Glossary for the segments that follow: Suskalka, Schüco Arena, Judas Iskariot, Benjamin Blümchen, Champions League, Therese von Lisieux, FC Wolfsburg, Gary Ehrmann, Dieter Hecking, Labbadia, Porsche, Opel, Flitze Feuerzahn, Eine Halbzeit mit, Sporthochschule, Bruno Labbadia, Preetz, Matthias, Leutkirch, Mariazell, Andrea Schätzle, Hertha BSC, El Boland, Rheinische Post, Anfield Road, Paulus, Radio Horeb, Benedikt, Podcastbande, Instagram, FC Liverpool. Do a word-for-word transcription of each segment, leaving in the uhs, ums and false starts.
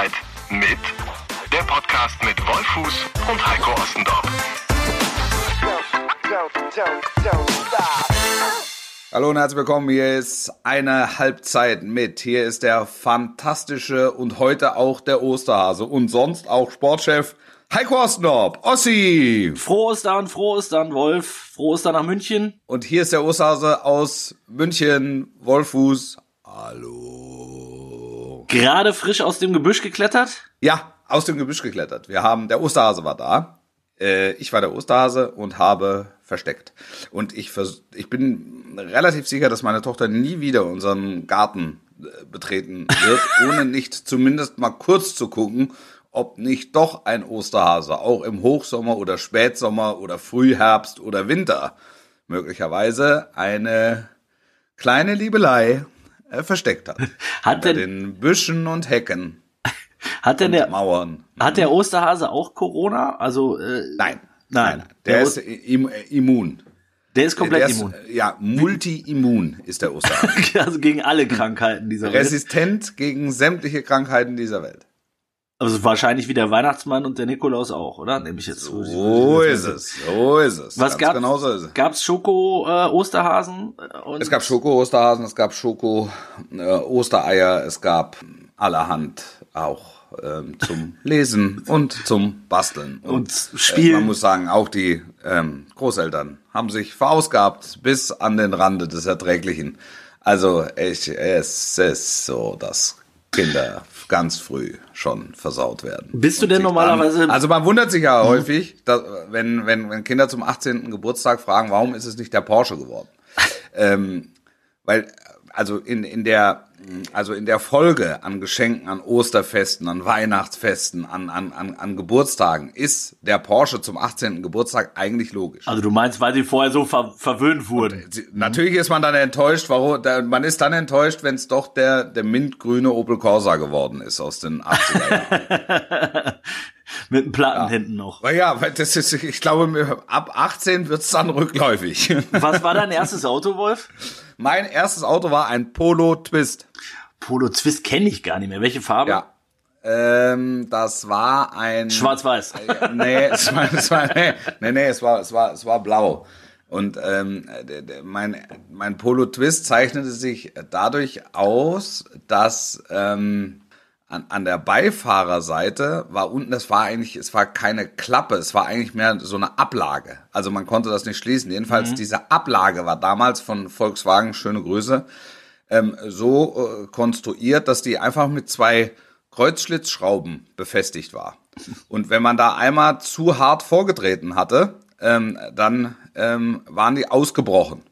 Halbzeit mit, der Podcast mit Wolff Fuß und Heiko Ostendorf. Hallo und herzlich willkommen, hier ist eine Halbzeit mit. Hier ist der fantastische und heute auch der Osterhase und sonst auch Sportchef Heiko Ostendorf, Ossi! Frohe Ostern, frohe Ostern, Wolf. Frohe Ostern nach München. Und hier ist der Osterhase aus München, Wolff Fuß. Hallo. Gerade frisch aus dem Gebüsch geklettert? Ja, aus dem Gebüsch geklettert. Wir haben, der Osterhase war da. Äh, ich war der Osterhase und habe versteckt. Und ich, vers- ich bin relativ sicher, dass meine Tochter nie wieder unseren Garten äh, betreten wird, ohne nicht zumindest mal kurz zu gucken, ob nicht doch ein Osterhase auch im Hochsommer oder Spätsommer oder Frühherbst oder Winter möglicherweise eine kleine Liebelei äh, versteckt hat. Hat denn, den Büschen und Hecken hat und der, Mauern. Hat der Osterhase auch Corona? Also äh, Nein, nein, nein. Der, der ist im, immun. Der ist komplett der ist, immun. Ja, multi-immun ist der Osterhase. Also gegen alle Krankheiten dieser Welt. Resistent gegen sämtliche Krankheiten dieser Welt. Also wahrscheinlich wie der Weihnachtsmann und der Nikolaus auch, oder? Nämlich jetzt so. So ist es, so ist es. Was gab's? Genau so ist es. Gab's Schoko-Osterhasen? Und es gab Schoko-Osterhasen, es gab Schoko-Ostereier, es gab allerhand auch ähm, zum Lesen und zum Basteln. Und, und Spielen. Äh, man muss sagen, auch die ähm, Großeltern haben sich verausgabt bis an den Rande des Erträglichen. Also ich, es ist so, dass Kinder ganz früh schon versaut werden. Bist du denn normalerweise... Dann, also man wundert sich ja häufig, dass, wenn, wenn, wenn Kinder zum achtzehnten Geburtstag fragen, warum ist es nicht der Porsche geworden? ähm, weil, also in, in der, also in der Folge an Geschenken, an Osterfesten, an Weihnachtsfesten, an, an, an, an Geburtstagen ist der Porsche zum achtzehnten Geburtstag eigentlich logisch. Also du meinst, weil sie vorher so ver- verwöhnt wurden. Und natürlich ist man dann enttäuscht, warum, man ist dann enttäuscht, wenn es doch der, der mintgrüne Opel Corsa geworden ist aus den achtziger Jahren. Mit den Platten ja. hinten noch. Ja, weil das ist, ich glaube, ab achtzehn wird's dann rückläufig. Was war dein erstes Auto, Wolf? Mein erstes Auto war ein Polo Twist. Polo Twist kenne ich gar nicht mehr. Welche Farbe? Ja. Ähm, das war ein... Schwarz-Weiß. Äh, nee, es war, es war, nee, nee, nee, es war, es war, es war blau. Und ähm, d- d- mein, mein Polo Twist zeichnete sich dadurch aus, dass... Ähm, An, an der Beifahrerseite war unten, das war eigentlich, es war keine Klappe, es war eigentlich mehr so eine Ablage. Also man konnte das nicht schließen. Jedenfalls mhm. diese Ablage war damals von Volkswagen, schöne Grüße, ähm, so äh, konstruiert, dass die einfach mit zwei Kreuzschlitzschrauben befestigt war. Und wenn man da einmal zu hart vorgetreten hatte, ähm, dann ähm, waren die ausgebrochen.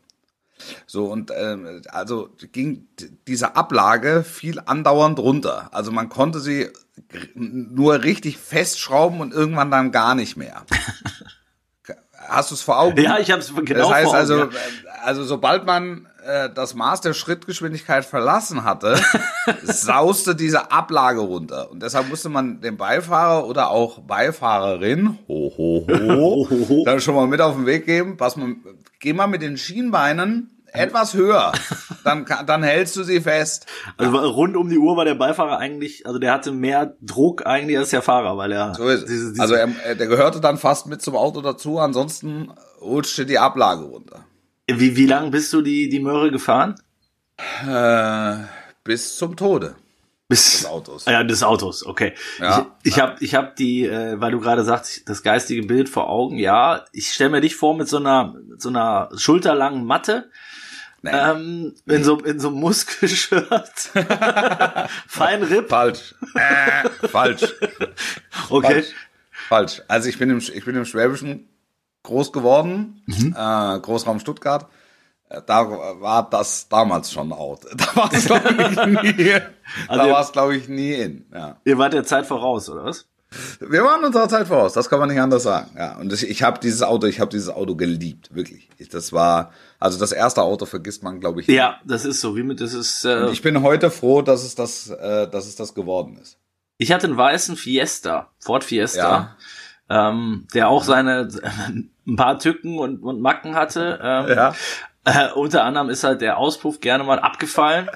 So, und ähm, also ging diese Ablage viel andauernd runter. Also man konnte sie g- nur richtig festschrauben und irgendwann dann gar nicht mehr. Hast du es vor Augen? Ja, ich habe es genau das heißt, vor Augen. Also, ja. also sobald man äh, das Maß der Schrittgeschwindigkeit verlassen hatte, sauste diese Ablage runter. Und deshalb musste man den Beifahrer oder auch Beifahrerin ho, ho, ho, ho, ho. dann schon mal mit auf den Weg geben. Pass mal, geh mal mit den Schienbeinen etwas höher, dann, dann hältst du sie fest. Also rund um die Uhr war der Beifahrer eigentlich, also der hatte mehr Druck eigentlich als der Fahrer, weil er... So ist es. Diese, diese also er, der gehörte dann fast mit zum Auto dazu, ansonsten rutschte die Ablage runter. Wie, wie lang bist du die, die Möhre gefahren? Äh, bis zum Tode. Bis, des Autos. Ja, des Autos, okay. Ja, ich ich habe ich hab die, äh, weil du gerade sagst, das geistige Bild vor Augen, ja, ich stelle mir dich vor mit so einer, mit so einer schulterlangen Matte, nee. ähm, in so in so einem Muskelshirt. Fein Ripp. Falsch. Äh, falsch. Okay. Falsch. falsch. Also ich bin im, ich bin im Schwäbischen groß geworden, mhm. äh, Großraum Stuttgart. Da war das damals schon out. Da war es, glaube ich, nie. Also da war es, glaube ich, nie in. Ja. Ihr wart der Zeit voraus, oder was? Wir waren unserer Zeit voraus, das kann man nicht anders sagen. Ja, und ich, ich habe dieses Auto, ich habe dieses Auto geliebt, wirklich. Ich, das war, also das erste Auto vergisst man, glaube ich, nicht. Ja, das ist so. Wie mit, das ist. Äh und ich bin heute froh, dass es das, äh, dass es das geworden ist. Ich hatte einen weißen Fiesta, Ford Fiesta, ja. ähm, der auch seine ein paar Tücken und, und Macken hatte. Ähm, ja. Äh, unter anderem ist halt der Auspuff gerne mal abgefallen.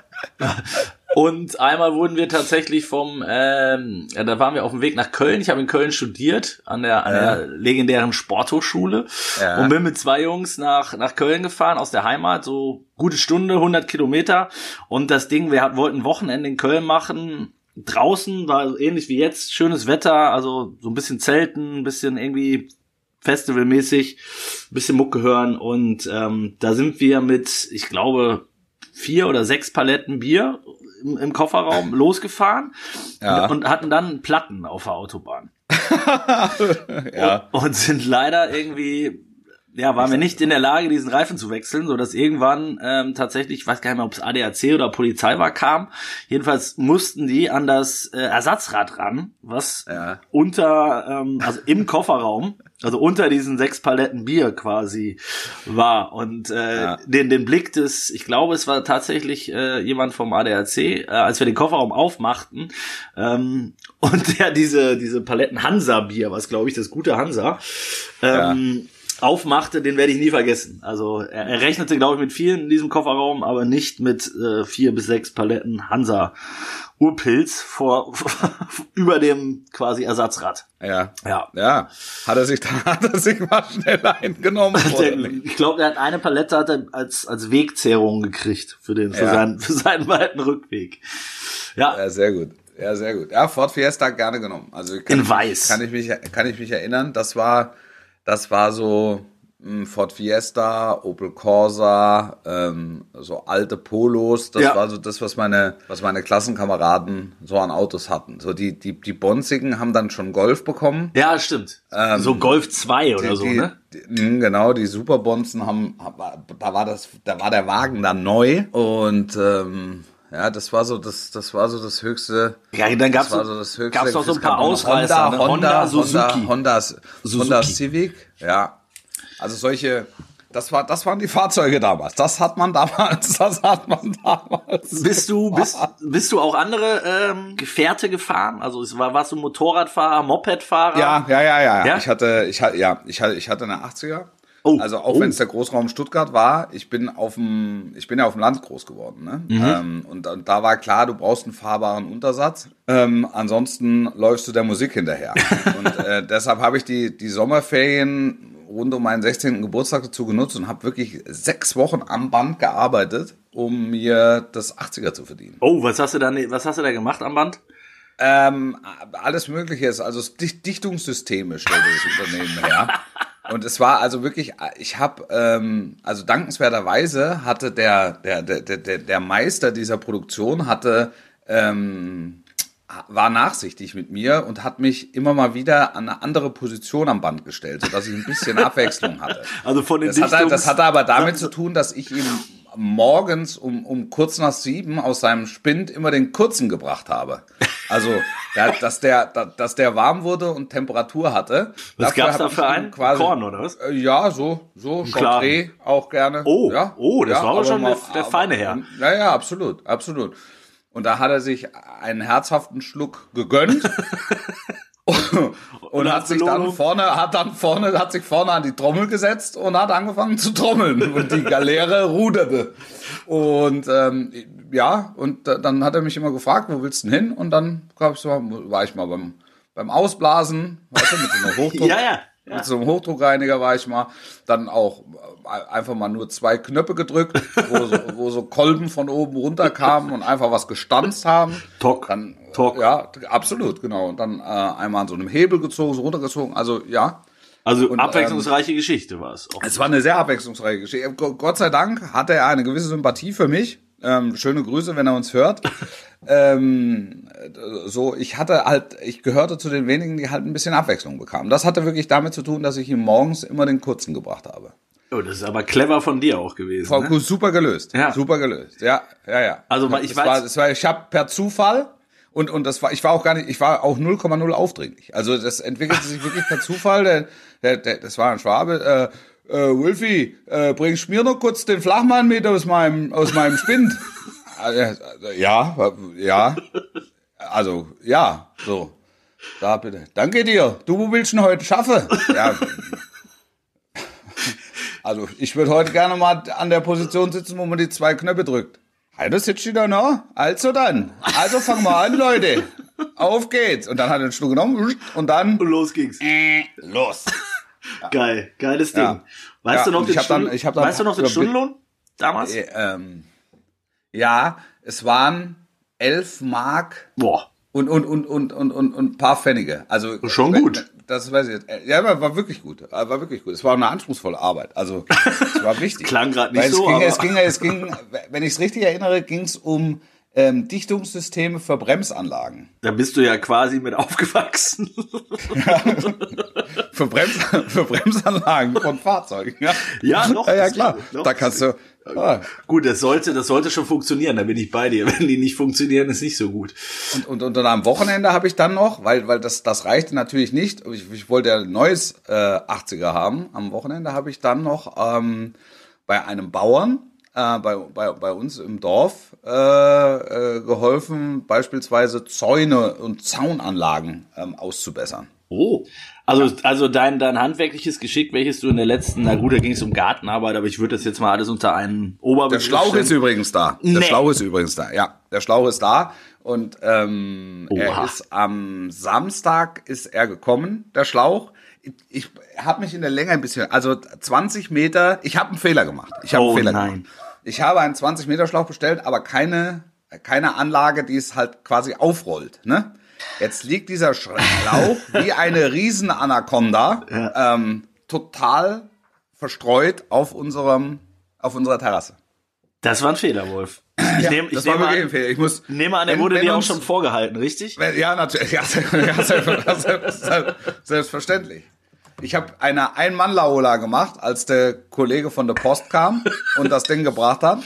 Und einmal wurden wir tatsächlich vom, ähm, ja, da waren wir auf dem Weg nach Köln. Ich habe in Köln studiert, an der, an der ja. legendären Sporthochschule. Ja. Und bin mit zwei Jungs nach nach Köln gefahren, aus der Heimat, so gute Stunde, hundert Kilometer. Und das Ding, wir wollten Wochenende in Köln machen. Draußen war ähnlich wie jetzt, schönes Wetter, also so ein bisschen Zelten, ein bisschen irgendwie festivalmäßig, ein bisschen Mucke hören. Und ähm, da sind wir mit, ich glaube, vier oder sechs Paletten Bier im Kofferraum losgefahren ja. und hatten dann Platten auf der Autobahn. ja. und, und sind leider irgendwie, ja, waren wir nicht in der Lage, diesen Reifen zu wechseln, sodass irgendwann ähm, tatsächlich, ich weiß gar nicht mehr, ob es A D A C oder Polizei war, kam. Jedenfalls mussten die an das äh, Ersatzrad ran, was ja. unter, ähm, also im Kofferraum, also unter diesen sechs Paletten Bier quasi war. Und äh, ja. den den Blick des, ich glaube, es war tatsächlich äh, jemand vom A D A C, äh, als wir den Kofferraum aufmachten ähm, und der diese diese Paletten Hansa-Bier, was glaube ich das gute Hansa, ähm, ja. aufmachte, den werde ich nie vergessen. Also er, er rechnete, glaube ich, mit vielen in diesem Kofferraum, aber nicht mit äh, vier bis sechs Paletten Hansa Urpilz vor über dem quasi Ersatzrad. Ja. Ja. Ja. Hat er sich hat er sich mal schnell eingenommen. Der, ich glaube, der hat eine Palette hat er als als Wegzehrung gekriegt für den für ja. seinen für seinen weiten Rückweg. Ja. Ja, sehr gut. Ja, sehr gut. Ja, Ford Fiesta gerne genommen. Also kann, in weiß. Kann ich mich kann ich mich erinnern, das war das war so Ford Fiesta, Opel Corsa, ähm, so alte Polos, das ja. war so das, was meine, was meine Klassenkameraden so an Autos hatten. So die, die, die Bonzigen haben dann schon Golf bekommen. Ja, stimmt. Ähm, so Golf zwei oder die, so, ne? Die, die, genau, die Superbonzen haben, da war das, da war der Wagen dann neu und, ähm, ja, das war so das, das war so das höchste. Ja, dann gab's noch so, so, so ein paar Ausreißer. Honda, Honda, Suzuki. Honda, Suzuki. Honda Civic, ja. Also solche, das war, das waren die Fahrzeuge damals. Das hat man damals, das hat man damals. Bist du, bist, bist du auch andere ähm, Gefährte gefahren? Also es war, warst du Motorradfahrer, Mopedfahrer? Ja, ja, ja, ja, ja. Ich hatte, ich hatte, ja, ich hatte, ich hatte eine achtziger. Oh. Also auch oh. wenn es der Großraum Stuttgart war, ich bin auf dem, ich bin ja auf dem Land groß geworden, ne? Mhm. Ähm, und, und da war klar, du brauchst einen fahrbaren Untersatz. Ähm, ansonsten läufst du der Musik hinterher. Und äh, deshalb habe ich die die Sommerferien rund um meinen sechzehnten Geburtstag dazu genutzt und habe wirklich sechs Wochen am Band gearbeitet, um mir das achtziger zu verdienen. Oh, was hast du da, was hast du da gemacht am Band? Ähm, alles Mögliche ist, also Dichtungssysteme stellte das Unternehmen her. Und es war also wirklich, ich habe, ähm, also dankenswerterweise hatte der, der, der, der, der Meister dieser Produktion hatte, ähm, war nachsichtig mit mir und hat mich immer mal wieder an eine andere Position am Band gestellt, sodass ich ein bisschen Abwechslung hatte. Also von den das, Dichtungs- hatte das hatte aber damit zu tun, dass ich ihm morgens um, um kurz nach sieben aus seinem Spind immer den kurzen gebracht habe. Also, dass der, dass der warm wurde und Temperatur hatte. Was gab's da für einen? Korn oder was? Ja, so, so, Chartreux auch gerne. Oh, ja, oh, das ja, war aber schon mal, der, der feine Herr. Ja, ja, absolut, absolut. Und da hat er sich einen herzhaften Schluck gegönnt und, und hat sich dann vorne, hat dann vorne, hat sich vorne an die Trommel gesetzt und hat angefangen zu trommeln und die Galeere ruderte. Und ähm, ja, und dann hat er mich immer gefragt, wo willst du denn hin? Und dann glaub ich, so, war ich mal beim beim Ausblasen, weißt du, mit so einem Hochdruck. ja, ja. Ja. Mit so einem Hochdruckreiniger war ich mal, dann auch einfach mal nur zwei Knöpfe gedrückt, wo so, wo so Kolben von oben runterkamen und einfach was gestanzt haben. Tock, dann, Tock. Ja, absolut, genau. Und dann äh, einmal an so einem Hebel gezogen, so runtergezogen, also ja. Also und, abwechslungsreiche ähm, Geschichte war es. Es war eine sehr abwechslungsreiche Geschichte. Gott sei Dank hatte er eine gewisse Sympathie für mich. Ähm, schöne Grüße, wenn er uns hört. ähm, so, ich hatte halt, ich gehörte zu den wenigen, die halt ein bisschen Abwechslung bekamen. Das hatte wirklich damit zu tun, dass ich ihm morgens immer den kurzen gebracht habe. Oh, das ist aber clever von dir auch gewesen. Frau Kuh, ne? Super gelöst, ja. super gelöst. Ja, ja, ja. Also ich das weiß, war, das war, ich habe per Zufall und und das war, ich war auch gar nicht, ich war auch null Komma null aufdringlich. Also das entwickelte sich wirklich per Zufall. Der, der, der, das war ein Schwabe. Äh, Äh, Wolfi, äh, bringst mir noch kurz den Flachmann mit aus meinem, aus meinem Spind? ja, ja, also, ja, so. Da bitte. Danke dir. Du, wo willst du denn heute schaffen? Ja. Also, ich würde heute gerne mal an der Position sitzen, wo man die zwei Knöpfe drückt. Heino sitzt wieder noch. Also dann. Also fangen wir an, Leute. Auf geht's. Und dann hat er den Schluck genommen. Und dann. Und los ging's. Äh, los. Ja. Geil. Geiles Ding. Ja. Weißt ja, du noch den Stundenlohn? Weißt du noch den Stundenlohn? Damals? Äh, ähm, ja, es waren elf Mark. Boah. Und, und, und, und, und, und, und ein paar Pfennige. Also. Schon gut. Das weiß ich jetzt. Ja, war wirklich gut. War wirklich gut. Es war eine anspruchsvolle Arbeit. Also, es war wichtig. Klang gerade nicht so. Weil es ging, es ging, es ging, wenn ich es richtig erinnere, ging es um ähm, Dichtungssysteme für Bremsanlagen. Da bist du ja quasi mit aufgewachsen. Ja. Für, Brems, für Bremsanlagen von Fahrzeugen. Ja, ja noch. Ja, ja klar. Noch. Da kannst du. Ah. Gut, das sollte, das sollte schon funktionieren, da bin ich bei dir. Wenn die nicht funktionieren, ist nicht so gut. Und, und, und dann am Wochenende habe ich dann noch, weil, weil das, das reichte natürlich nicht, ich, ich wollte ja ein neues äh, achtziger haben, am Wochenende habe ich dann noch ähm, bei einem Bauern, äh, bei, bei, bei uns im Dorf, äh, äh, geholfen, beispielsweise Zäune und Zaunanlagen ähm, auszubessern. Oh, also, also dein, dein handwerkliches Geschick, welches du in der letzten, na gut, da ging es um Gartenarbeit, aber ich würde das jetzt mal alles unter einen Oberbegriff stellen. Der Schlauch ist übrigens da. Nee. Der Schlauch ist übrigens da, ja. Der Schlauch ist da und ähm, er ist am Samstag ist er gekommen, der Schlauch. Ich, ich habe mich in der Länge ein bisschen, also zwanzig Meter, ich habe einen Fehler gemacht. Ich habe oh, einen Fehler nein. gemacht. Ich habe einen zwanzig Meter Schlauch bestellt, aber keine, keine Anlage, die es halt quasi aufrollt, ne? Jetzt liegt dieser Schlauch wie eine Riesenanaconda ja. ähm, total verstreut auf unserem auf unserer Terrasse. Das war ein Fehler, Wolff. Ich ja, nehm, ich das nehme war wirklich an, ein Fehler. Ich muss, nehme an, der wurde dir auch schon vorgehalten, richtig? Wenn, ja, natürlich. Ja, selbstverständlich. Ich habe eine Ein-Mann-Laola gemacht, als der Kollege von der Post kam und das Ding gebracht hat.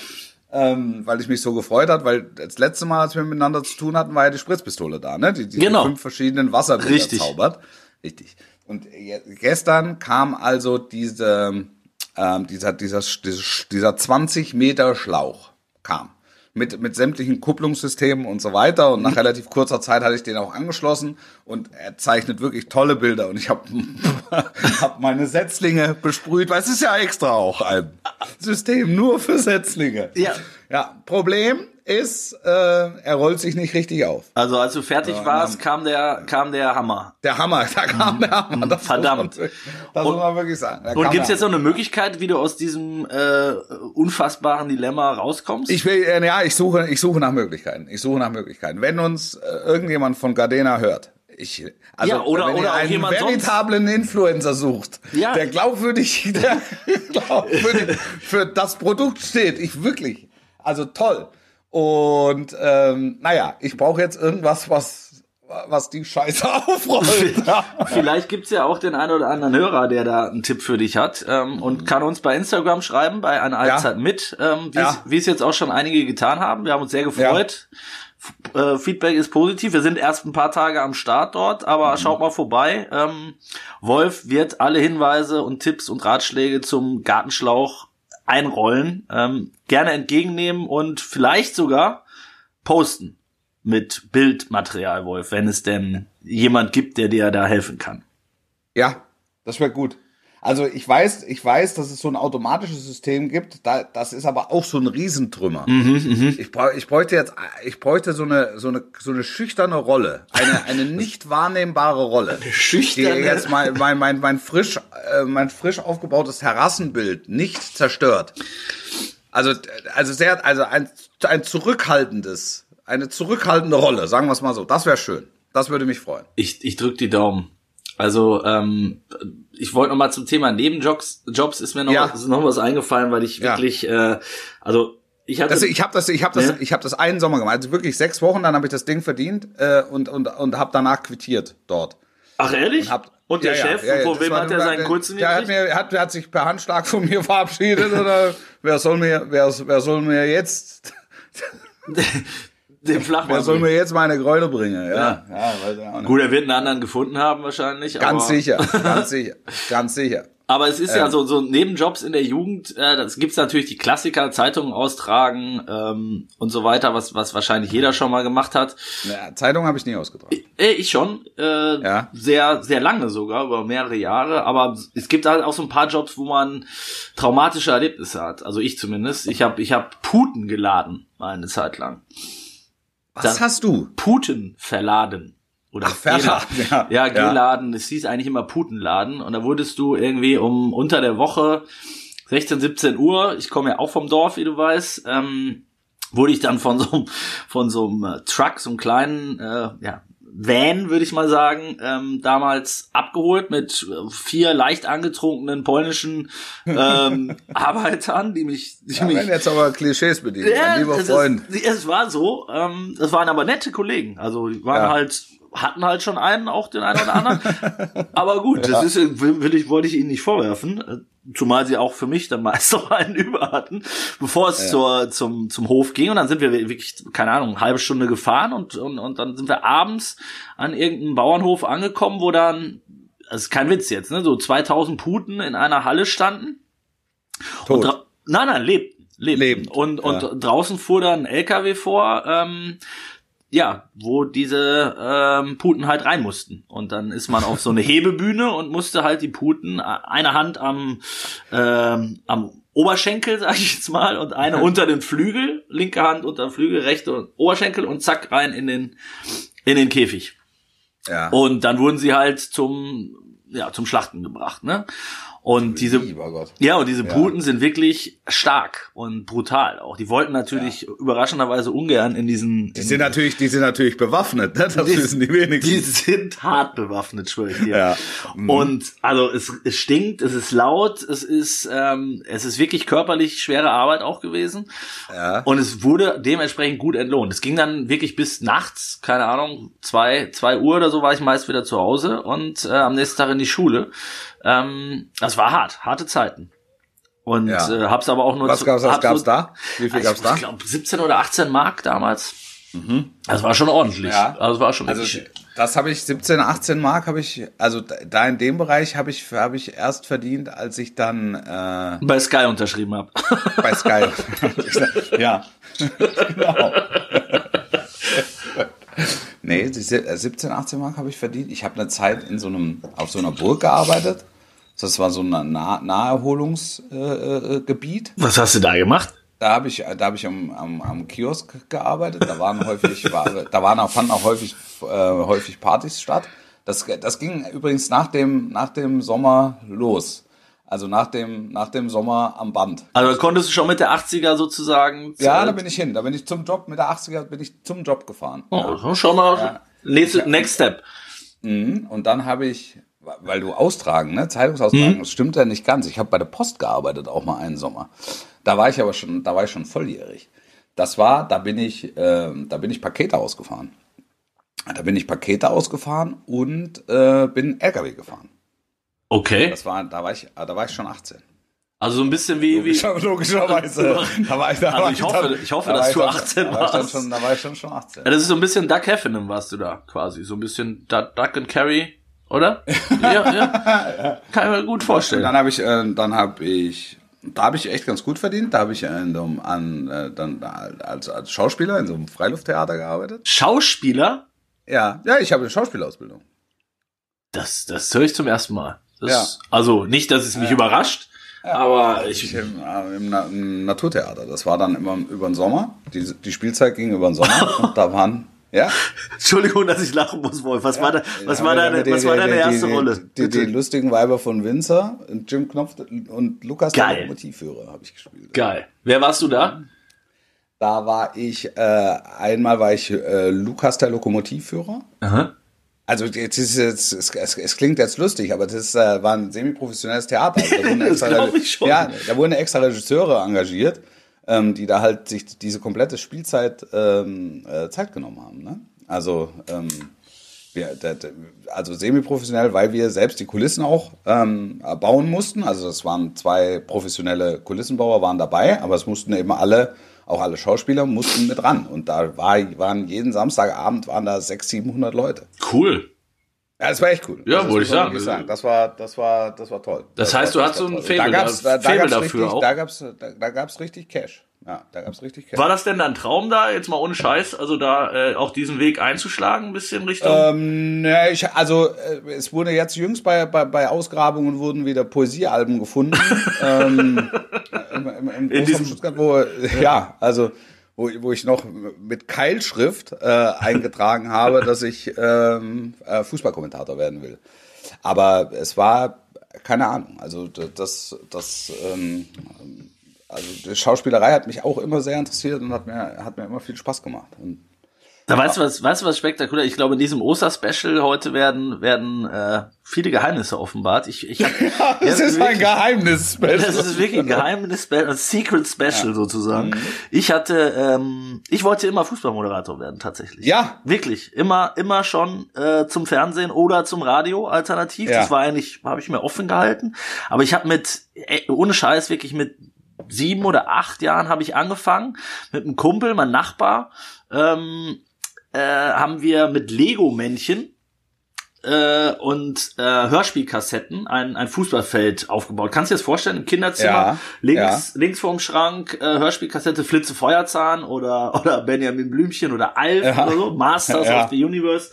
Ähm, weil ich mich so gefreut hat, weil das letzte Mal, als wir miteinander zu tun hatten, war ja die Spritzpistole da, ne? Die, die genau. fünf verschiedenen Wasserbilder zaubert. Richtig. Und gestern kam also diese, ähm, dieser, dieser, dieser zwanzig Meter Schlauch kam. Mit, mit sämtlichen Kupplungssystemen und so weiter. Und nach relativ kurzer Zeit hatte ich den auch angeschlossen. Und er zeichnet wirklich tolle Bilder. Und ich habe hab meine Setzlinge besprüht. Weil es ist ja extra auch ein System nur für Setzlinge. Ja. Ja, Problem ist, äh, er rollt sich nicht richtig auf. Also als du fertig äh, warst, kam der, kam der Hammer. Der Hammer, da kam der Hammer. Das Verdammt. Muss man, das und, muss man wirklich sagen. Da und gibt's jetzt noch eine Möglichkeit, wie du aus diesem äh, unfassbaren Dilemma rauskommst? Ich will, äh, ja, ich suche, ich suche nach Möglichkeiten. Ich suche nach Möglichkeiten. Wenn uns äh, irgendjemand von Gardena hört, ich, also ja, oder, wenn oder ihr einen veritablen sonst. Influencer sucht, ja. der glaubwürdig, der glaubwürdig für das Produkt steht, ich wirklich, also toll. Und ähm, naja, ich brauche jetzt irgendwas, was was die Scheiße aufrollt. Vielleicht gibt's ja auch den einen oder anderen Hörer, der da einen Tipp für dich hat ähm, und kann uns bei Instagram schreiben, bei Eine Halbzeit ja. mit, ähm, wie es ja. jetzt auch schon einige getan haben. Wir haben uns sehr gefreut. Ja. F- äh, Feedback ist positiv. Wir sind erst ein paar Tage am Start dort, aber mhm. schaut mal vorbei. Ähm, Wolff wird alle Hinweise und Tipps und Ratschläge zum Gartenschlauch einrollen, ähm, gerne entgegennehmen und vielleicht sogar posten mit Bildmaterial, Wolff, wenn es denn jemand gibt, der dir da helfen kann. Ja, das wäre gut. Also ich weiß, ich weiß, dass es so ein automatisches System gibt, da, das ist aber auch so ein Riesentrümmer. Mhm, ich, bra- ich bräuchte jetzt, ich bräuchte so eine, so eine, so eine schüchterne Rolle, eine, eine nicht wahrnehmbare Rolle. Eine schüchterne? Die jetzt mein, mein, mein, mein frisch, äh, mein frisch aufgebautes Terrassenbild nicht zerstört. Also, also sehr, also ein, ein zurückhaltendes, eine zurückhaltende Rolle, sagen wir es mal so. Das wäre schön. Das würde mich freuen. Ich, ich drück die Daumen. Also, ähm, ich wollte noch mal zum Thema Nebenjobs. Jobs ist mir noch, ja. was, ist noch was eingefallen, weil ich wirklich, ja. äh, also ich hatte, das, ich habe das, ich habe das, ne? ich habe das einen Sommer gemacht, also wirklich sechs Wochen, dann habe ich das Ding verdient äh, und und und habe danach quittiert dort. Ach ehrlich? Und, hab, und der ja, Chef, ja, ja, von wem hat er seinen kurzen? Der hat mir, hat, hat sich per Handschlag von mir verabschiedet oder wer soll mir, wer, wer soll mir jetzt? Den Flachmann. Wer soll mir jetzt meine Gräule bringen? Ja. Ja. Ja, weiß ich auch nicht. Gut, er wird einen anderen gefunden haben wahrscheinlich. Ganz aber sicher, ganz sicher, ganz sicher. Aber es ist ähm. ja so, so Nebenjobs in der Jugend, äh, das gibt's natürlich die Klassiker, Zeitungen austragen ähm, und so weiter, was was wahrscheinlich jeder schon mal gemacht hat. Ja, Zeitungen habe ich nie ausgetragen. Ich, ich schon, äh, ja. sehr sehr lange sogar, über mehrere Jahre, aber es gibt halt auch so ein paar Jobs, wo man traumatische Erlebnisse hat, also ich zumindest. Ich habe ich hab Puten geladen. mal eine Zeit lang. Was das hast du? Puten verladen. Oder Ach, Geladen. Ja, ja, Geladen. Es hieß eigentlich immer Putenladen. Und da wurdest du irgendwie um unter der Woche sechzehn, siebzehn Uhr, ich komme ja auch vom Dorf, wie du weißt, ähm, wurde ich dann von so, von so einem Truck, so einem kleinen äh, ja, Van, würde ich mal sagen, ähm, damals abgeholt mit vier leicht angetrunkenen polnischen ähm, Arbeitern, die mich... Die ja, mich werden jetzt aber Klischees bedienen, ja, mein lieber Freund. Es, es war so, ähm, das waren aber nette Kollegen, also die waren ja. halt... hatten halt schon einen, auch den einen oder anderen. Aber gut, ja. das ist, will, will ich, wollte ich ihnen nicht vorwerfen. Zumal sie auch für mich dann meist noch einen über hatten, bevor es ja. zur, zum, zum Hof ging. Und dann sind wir wirklich, keine Ahnung, eine halbe Stunde gefahren und, und, und dann sind wir abends an irgendeinem Bauernhof angekommen, wo dann, das ist kein Witz jetzt, ne, so zweitausend Puten in einer Halle standen. Tot. Und dra- nein, nein, lebten, lebten. Lebend. Und, und ja. draußen fuhr dann ein L K W vor, ähm, ja, wo diese ähm, Puten halt rein mussten. Und dann ist man auf so eine Hebebühne und musste halt die Puten, eine Hand am ähm, am Oberschenkel, sag ich jetzt mal, und eine unter den Flügel, linke Hand unter den Flügel, rechte Oberschenkel und zack, rein in den in den Käfig. Ja. Und dann wurden sie halt zum ja zum Schlachten gebracht, ne? Und diese, ja, und diese Puten ja. sind wirklich stark und brutal auch. Die wollten natürlich ja. überraschenderweise ungern in diesen... Die in, sind natürlich, die sind natürlich bewaffnet, ne? Das die, wissen die wenigsten. Die sind hart bewaffnet, schwöre ich dir. Ja. Mhm. Und, also, es, es stinkt, es ist laut, es ist, ähm, es ist wirklich körperlich schwere Arbeit auch gewesen. Ja. Und es wurde dementsprechend gut entlohnt. Es ging dann wirklich bis nachts, keine Ahnung, zwei, zwei Uhr oder so war ich meist wieder zu Hause und, äh, am nächsten Tag in die Schule. Ähm, das war hart, harte Zeiten. Und ja. äh, hab's aber auch nur... Was zu, gab's, was gab's so, da? Wie viel ich, gab's da? Ich glaube siebzehn oder achtzehn Mark damals. Mhm. Das war schon ordentlich. Ja. Also, das war schon also ich, das habe ich, siebzehn, achtzehn Mark habe ich, also da in dem Bereich habe ich habe ich erst verdient, als ich dann... Äh, bei Sky unterschrieben habe. Bei Sky. Ja. Genau. Nee, siebzehn, achtzehn Mark habe ich verdient. Ich habe eine Zeit in so einem, auf so einer Burg gearbeitet. Das war so ein nah- Naherholungsgebiet. Äh, Was hast du da gemacht? Da habe ich, da habe ich am, am, am Kiosk gearbeitet. Da waren häufig, war, da waren auch, fanden auch häufig, äh, häufig Partys statt. Das, das ging übrigens nach dem, nach dem Sommer los. Also nach dem, nach dem Sommer am Band. Also konntest du schon mit der achtziger sozusagen? Ja, da bin ich hin. Da bin ich zum Job, mit der achtziger bin ich zum Job gefahren. Oh, ja. Schon mal. Ja. Next, next Step. Und dann habe ich, weil du austragen, ne, Zeitungsaustragen, hm. das stimmt ja nicht ganz. Ich habe bei der Post gearbeitet, auch mal einen Sommer. Da war ich aber schon, da war ich schon volljährig. Das war, da bin ich, äh, da bin ich Pakete ausgefahren. Da bin ich Pakete ausgefahren und äh, bin L K W gefahren. Okay. Das war, da war ich, da war ich schon achtzehn. Also so ein bisschen wie, Logischer, wie logischerweise. Da war ich, da also war ich, ich hoffe, dann, ich hoffe, da dass du achtzehn warst. Da war ich dann schon, da war ich dann schon achtzehn. Ja, das ist so ein bisschen Duck Heffernan warst du da quasi, so ein bisschen Duck and Carry, oder? ja, ja. Kann ich mir gut vorstellen. Dann habe ich, äh, dann habe ich, da habe ich echt ganz gut verdient. Da habe ich in so einem, an, äh, dann als, als Schauspieler in so einem Freilufttheater gearbeitet. Schauspieler? Ja, ja, ich habe eine Schauspielausbildung. Das, das höre ich zum ersten Mal. Das, ja. Also nicht, dass es mich ja. überrascht, ja, aber ich... ich im, im, im Naturtheater, das war dann immer über den Sommer, die, die Spielzeit ging über den Sommer und da waren... Ja? Entschuldigung, dass ich lachen muss, Wolff. Was ja. war, da, was ja, war deine, die, was war deine die, erste die, Rolle? Die, die lustigen Weiber von Windsor, Jim Knopf und Lukas, der Lokomotivführer, habe ich gespielt. Geil. Wer warst du da? Da war ich, äh, einmal war ich äh, Lukas, der Lokomotivführer. Aha. Also jetzt ist jetzt, es, es, es klingt jetzt lustig, aber das äh, war ein semi-professionelles Theater. Also, da wurden extra, das glaub ich schon. Ja, da wurden extra Regisseure engagiert, ähm, die da halt sich diese komplette Spielzeit ähm, äh, Zeit genommen haben. Ne? Also ähm, wir, das, also semi-professionell, weil wir selbst die Kulissen auch ähm, bauen mussten. Also das waren zwei professionelle Kulissenbauer waren dabei, aber es mussten eben alle auch alle Schauspieler mussten mit ran. Und da war, waren jeden Samstagabend waren da sechshundert, siebenhundert Leute. Cool. Ja, das war echt cool. Ja, wollte ich sagen. sagen. Das war, das war, das war toll. Das, das heißt, war, du hast so ein Faible da da, da dafür richtig, auch? Da gab's, da, da gab's richtig Cash. Ja, da gab's richtig Cash. War das denn dein Traum da, jetzt mal ohne Scheiß, also da äh, auch diesen Weg einzuschlagen, ein bisschen Richtung? Ähm, ne, ich, also äh, es wurde jetzt jüngst bei, bei, bei Ausgrabungen wurden wieder Poesiealben gefunden. ähm, im, im, im in diesem, wo, ja, also wo, wo ich noch mit Keilschrift äh, eingetragen habe, dass ich ähm, äh, Fußballkommentator werden will. Aber es war, keine Ahnung, also das, das ähm, also die Schauspielerei hat mich auch immer sehr interessiert und hat mir, hat mir immer viel Spaß gemacht. Und da weißt du was, weißt du was spektakulär? Ich glaube, in diesem Oster-Special heute werden, werden, äh, viele Geheimnisse offenbart. Ich, ich hab, ja, das ja, ist wirklich ein Geheimnis-Special. Das ist wirklich ein Geheimnis-Special, ein Secret-Special ja. sozusagen. Mhm. Ich hatte, ähm, ich wollte immer Fußballmoderator werden, tatsächlich. Ja. Wirklich. Immer, immer schon, äh, zum Fernsehen oder zum Radio alternativ. Ja. Das war eigentlich, habe ich mir offen gehalten. Aber ich habe mit, ey, ohne Scheiß, wirklich mit sieben oder acht Jahren habe ich angefangen. Mit einem Kumpel, mein Nachbar, ähm, haben wir mit Lego-Männchen äh, und äh, Hörspielkassetten ein, ein Fußballfeld aufgebaut. Kannst du dir das vorstellen? Im Kinderzimmer, ja, links, ja. links vorm Schrank, äh, Hörspielkassette, Flitze Feuerzahn oder, oder Benjamin Blümchen oder Alf ja. oder so, Masters ja. of the Universe.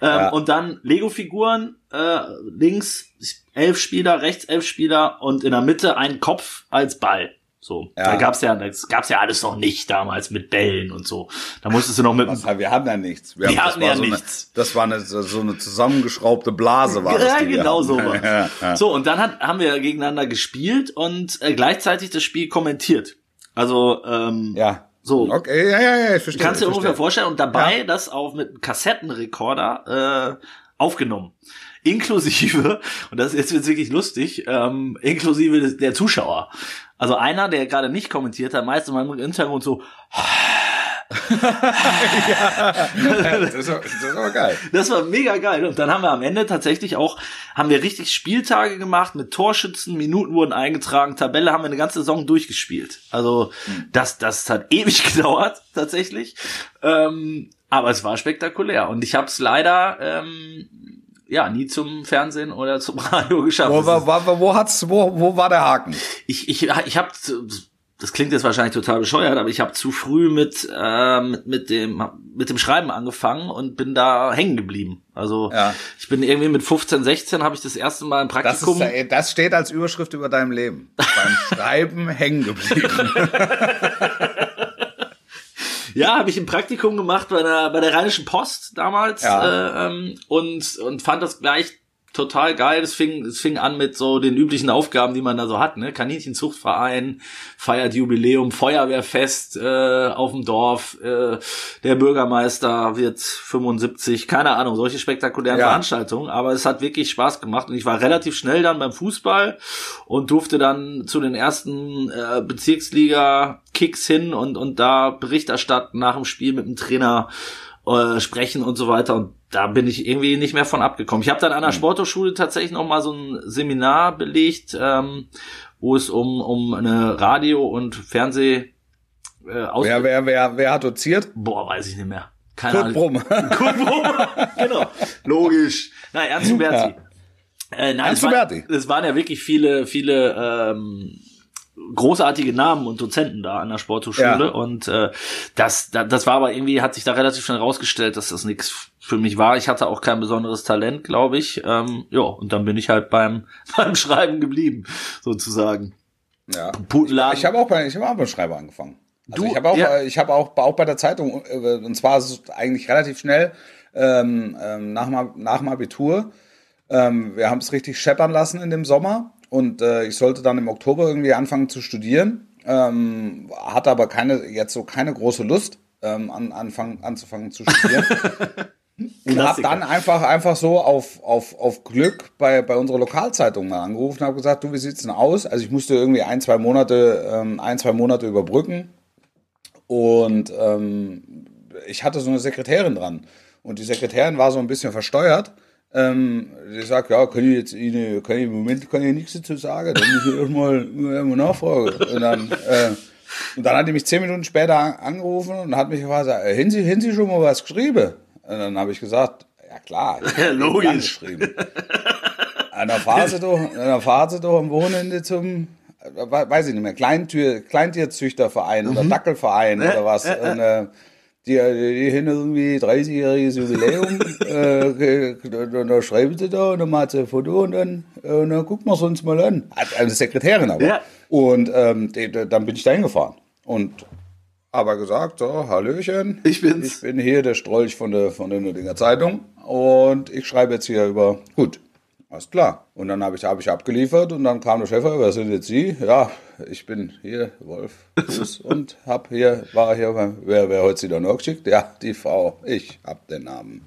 Ähm, ja. Und dann Lego-Figuren, äh, links elf Spieler, rechts elf Spieler und in der Mitte ein Kopf als Ball. So, ja. da gab's ja, das gab's ja alles noch nicht damals mit Bällen und so. Da musstest du noch mit. Was, wir haben ja nichts. Wir, wir haben, hatten ja so nichts. Eine, das war eine, so eine zusammengeschraubte Blase war das. Ja, genau so was. Ja, ja. So, und dann hat, haben wir gegeneinander gespielt und äh, gleichzeitig das Spiel kommentiert. Also, ähm, ja. So. Okay, ja, ja, ja, ich verstehe. Kannst du dir ungefähr vorstellen und dabei ja. das auf mit einem Kassettenrekorder, äh, aufgenommen. Inklusive, und das ist jetzt wird's wirklich lustig, ähm, inklusive des, der Zuschauer. Also einer, der gerade nicht kommentiert hat, meistens mal im Hintergrund so. ja, das war, das war geil. Das war mega geil. Und dann haben wir am Ende tatsächlich auch, haben wir richtig Spieltage gemacht mit Torschützen, Minuten wurden eingetragen, Tabelle haben wir eine ganze Saison durchgespielt. Also das, das hat ewig gedauert tatsächlich. Ähm, aber es war spektakulär. Und ich habe es leider ähm, ja nie zum Fernsehen oder zum Radio geschafft. Wo, wo, wo, wo, hat's, wo, wo war der Haken? Ich, ich, ich habe, das klingt jetzt wahrscheinlich total bescheuert, aber ich habe zu früh mit, äh, mit, mit, dem, mit dem Schreiben angefangen und bin da hängen geblieben. Also ja. ich bin irgendwie mit fünfzehn, sechzehn habe ich das erste Mal im Praktikum. Das, ist, das steht als Überschrift über deinem Leben. Beim Schreiben hängen geblieben. Ja, habe ich ein Praktikum gemacht bei der bei der Rheinischen Post damals ja. äh, ähm, und und fand das gleich total geil. Es fing es fing an mit so den üblichen Aufgaben, die man da so hat, ne? Kaninchenzuchtverein, feiert Jubiläum, Feuerwehrfest äh, auf dem Dorf, äh, der Bürgermeister wird fünfundsiebzig, keine Ahnung, solche spektakulären ja. Veranstaltungen, aber es hat wirklich Spaß gemacht und ich war relativ schnell dann beim Fußball und durfte dann zu den ersten äh, Bezirksliga-Kicks hin und und da Bericht erstatten nach dem Spiel mit dem Trainer äh, sprechen und so weiter und da bin ich irgendwie nicht mehr von abgekommen. Ich habe dann an der Sporthochschule tatsächlich noch mal so ein Seminar belegt, ähm, wo es um um eine Radio- und Fernseh... Äh, aus- wer, wer, wer, wer hat doziert? Boah, weiß ich nicht mehr. Keine Kurt Brumm. Kurt Brumm, genau. Logisch. Nein, Ernst Huberti. Ja. Äh, nein, Ernst Huberti. Es waren ja wirklich viele, viele... Ähm, großartige Namen und Dozenten da an der Sporthochschule ja. und äh, das, das das war aber irgendwie, hat sich da relativ schnell rausgestellt, dass das nichts für mich war. Ich hatte auch kein besonderes Talent, glaube ich. Ähm, ja, und dann bin ich halt beim beim Schreiben geblieben, sozusagen. Ja. Putenladen. Ich, ich habe auch bei ich habe auch beim Schreiben angefangen. Also du, ich habe auch ja. ich habe auch auch bei der Zeitung und zwar eigentlich relativ schnell ähm, nach nach dem Abitur. Ähm, wir haben es richtig scheppern lassen in dem Sommer. Und äh, ich sollte dann im Oktober irgendwie anfangen zu studieren, ähm, hatte aber keine jetzt so keine große Lust, ähm, an, anfangen, anzufangen zu studieren. Und habe dann einfach einfach so auf, auf, auf Glück bei, bei unserer Lokalzeitung mal angerufen und habe gesagt, du, wie sieht's denn aus? Also ich musste irgendwie ein, zwei Monate, ähm, ein, zwei Monate überbrücken. Und ähm, ich hatte so eine Sekretärin dran. Und die Sekretärin war so ein bisschen versteuert. Ähm, ich sag, ja, kann ich jetzt Ihnen, kann ich im Moment kann ich nichts dazu sagen, dann muss ich erstmal mal nachfragen. Und dann, äh, und dann hat die mich zehn Minuten später an, angerufen und hat mich gefragt, haben Sie, haben Sie schon mal was geschrieben? Und dann habe ich gesagt, ja klar, ich habe logisch geschrieben. Und dann fahren Sie doch, dann fahren Sie doch am Wochenende zum, weiß ich nicht mehr, Kleintür, Kleintierzüchterverein mhm. oder Dackelverein äh, oder was. Äh, und, äh, Die, die, die haben irgendwie dreißigjähriges Jubiläum, äh, und da schreiben sie da, und dann macht sie ein Foto, und dann, und dann gucken wir es uns mal an. Eine Sekretärin aber. Ja. Und ähm, die, dann bin ich da hingefahren und aber gesagt, so, Hallöchen. Ich bin's. Ich bin hier der Strolch von der, von der Nürnberger Zeitung und ich schreibe jetzt hier über, gut, alles klar. Und dann habe ich, hab ich abgeliefert und dann kam der Chef, was sind jetzt Sie? Ja, ich bin hier, Wolff Fuß und hab hier, war hier, wer, wer hat Sie da noch geschickt? Ja, die Frau, ich hab den Namen.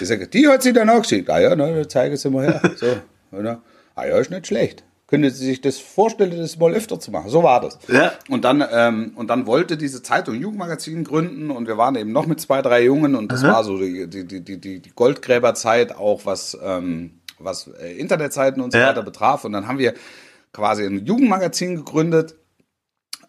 Ich sage, die hat Sie da noch geschickt? Ah ja, ne, zeige sie mal her. So, oder? Ah ja, ist nicht schlecht. Können Sie sich das vorstellen, das mal öfter zu machen? So war das. Ja. Und dann ähm, und dann wollte diese Zeitung Jugendmagazin gründen und wir waren eben noch mit zwei, drei Jungen und das Aha. war so die, die, die, die, die Goldgräberzeit auch, was, ähm, was Internetseiten und so ja. weiter betraf. Und dann haben wir quasi ein Jugendmagazin gegründet,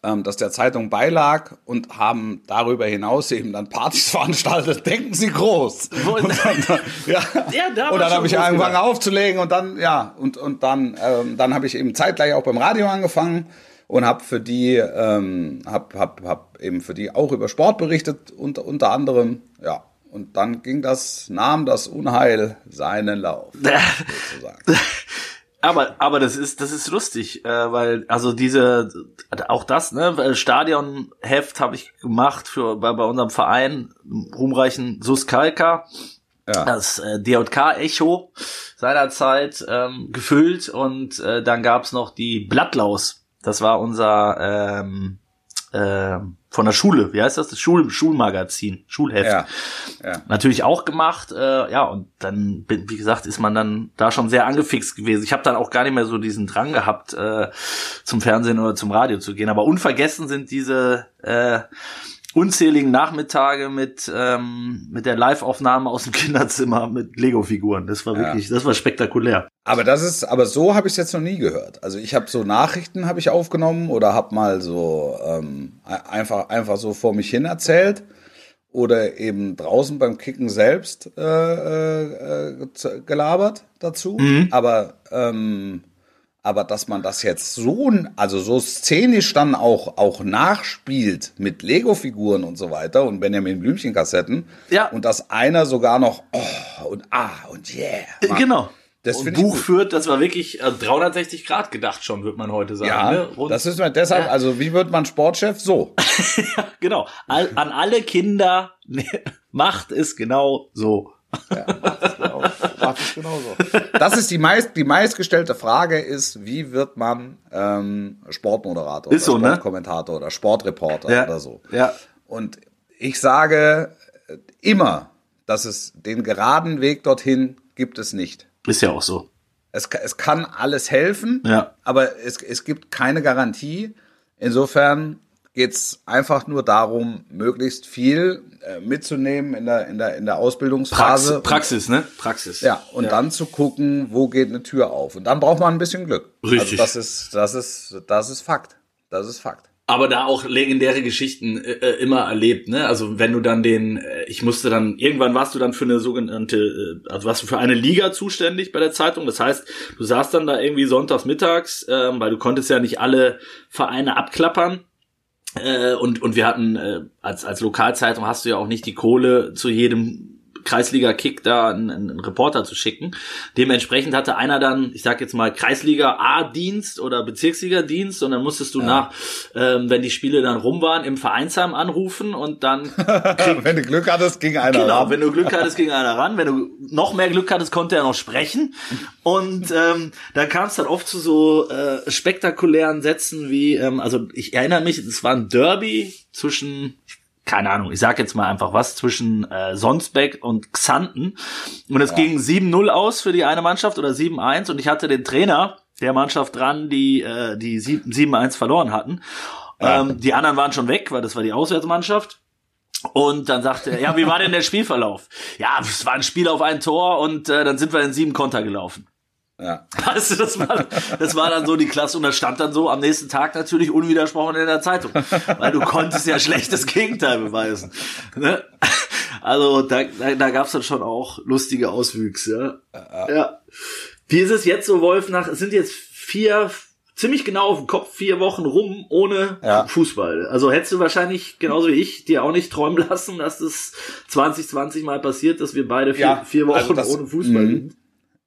ähm, das der Zeitung beilag und haben darüber hinaus eben dann Partys veranstaltet. Denken Sie groß. Und dann, ja. Ja, und dann habe ich angefangen aufzulegen und dann, ja, und, und dann, ähm, dann habe ich eben zeitgleich auch beim Radio angefangen und habe für die, ähm, habe hab, hab eben für die auch über Sport berichtet, unter, unter anderem, ja. Und dann ging das, nahm das Unheil seinen Lauf, sozusagen. Aber, aber das ist, das ist lustig, äh, weil, also diese, auch das, ne, Stadionheft habe ich gemacht für, bei, bei unserem Verein, ruhmreichen Suskalka, ja. das äh, D J K-Echo seinerzeit ähm, gefüllt und äh, dann gab's noch die Blattlaus, das war unser, ähm, äh, von der Schule, wie heißt das? Das Schul- Schulmagazin, Schulheft. Ja, ja. Natürlich auch gemacht, äh, ja, und dann, wie gesagt, ist man dann da schon sehr angefixt gewesen. Ich habe dann auch gar nicht mehr so diesen Drang gehabt, äh, zum Fernsehen oder zum Radio zu gehen, aber unvergessen sind diese äh, unzähligen Nachmittage mit ähm, mit der Live-Aufnahme aus dem Kinderzimmer mit Lego-Figuren. Das war wirklich, ja. das war spektakulär. Aber das ist, aber so habe ich es jetzt noch nie gehört. Also ich habe so Nachrichten habe ich aufgenommen oder habe mal so ähm, einfach einfach so vor mich hin erzählt oder eben draußen beim Kicken selbst äh, äh, gelabert dazu. Mhm. Aber ähm, aber dass man das jetzt so also so szenisch dann auch auch nachspielt mit Lego-Figuren und so weiter und Benjamin Blümchen-Kassetten ja. und dass einer sogar noch oh, und ah und yeah macht. Genau. Das und Buch führt, das war wirklich dreihundertsechzig Grad gedacht schon, würde man heute sagen. Ja, ne? Und das ist man deshalb, ja. also wie wird man Sportchef? So. ja, genau. All, an alle Kinder, macht es genau so. Ja, macht es genau, macht es genau so. Das ist die, meist, die meistgestellte Frage ist, wie wird man ähm, Sportmoderator ist oder so, Sportkommentator ne? oder Sportreporter ja. oder so. Ja. Und ich sage immer, dass es den geraden Weg dorthin gibt es nicht. Ist ja auch so. Es, es kann alles helfen, ja. aber es, es gibt keine Garantie. Insofern geht es einfach nur darum, möglichst viel äh, mitzunehmen in der, in der, in der Ausbildungsphase. Praxis, Praxis, ne? Praxis. Ja, und ja. dann zu gucken, wo geht eine Tür auf. Und dann braucht man ein bisschen Glück. Richtig. Also das ist, das ist, das ist Fakt. Das ist Fakt. Aber da auch legendäre Geschichten äh, immer erlebt, ne? Also wenn du dann den, äh, ich musste dann, irgendwann warst du dann für eine sogenannte, äh, also warst du für eine Liga zuständig bei der Zeitung. Das heißt, du saßt dann da irgendwie sonntags mittags, äh, weil du konntest ja nicht alle Vereine abklappern. Äh, und und wir hatten, äh, als als Lokalzeitung hast du ja auch nicht die Kohle zu jedem Kreisliga-Kick da einen, einen Reporter zu schicken. Dementsprechend hatte einer dann, ich sag jetzt mal, Kreisliga-A-Dienst oder Bezirksliga-Dienst und dann musstest du ja. nach, ähm, wenn die Spiele dann rum waren, im Vereinsheim anrufen und dann... Krieg- wenn du Glück hattest, ging einer genau, ran. Genau, wenn du Glück hattest, ging einer ran. Wenn du noch mehr Glück hattest, konnte er noch sprechen. Und ähm, da kam es dann oft zu so äh, spektakulären Sätzen wie, ähm, also ich erinnere mich, es war ein Derby zwischen... keine Ahnung, ich sag jetzt mal einfach was, zwischen äh, Sonsbeck und Xanten. Und es ja. ging sieben null aus für die eine Mannschaft oder sieben eins. Und ich hatte den Trainer der Mannschaft dran, die äh, die sieben eins verloren hatten. Ja. Ähm, die anderen waren schon weg, weil das war die Auswärtsmannschaft. Und dann sagte er, ja, wie war denn der Spielverlauf? Ja, es war ein Spiel auf ein Tor und äh, dann sind wir in sieben Konter gelaufen. Ja. Weißt du, das war, das war dann so die Klasse und das stand dann so am nächsten Tag natürlich unwidersprochen in der Zeitung, weil du konntest ja schlecht das Gegenteil beweisen. Ne? Also da, da, da gab's dann schon auch lustige Auswüchse. Ja. Ja. Wie ist es jetzt so, Wolff, nach, es sind jetzt vier, ziemlich genau auf dem Kopf, vier Wochen rum ohne ja. Fußball. Also hättest du wahrscheinlich, genauso wie ich, dir auch nicht träumen lassen, dass das zwanzig zwanzig mal passiert, dass wir beide vier, ja, vier Wochen also das, ohne Fußball m- sind.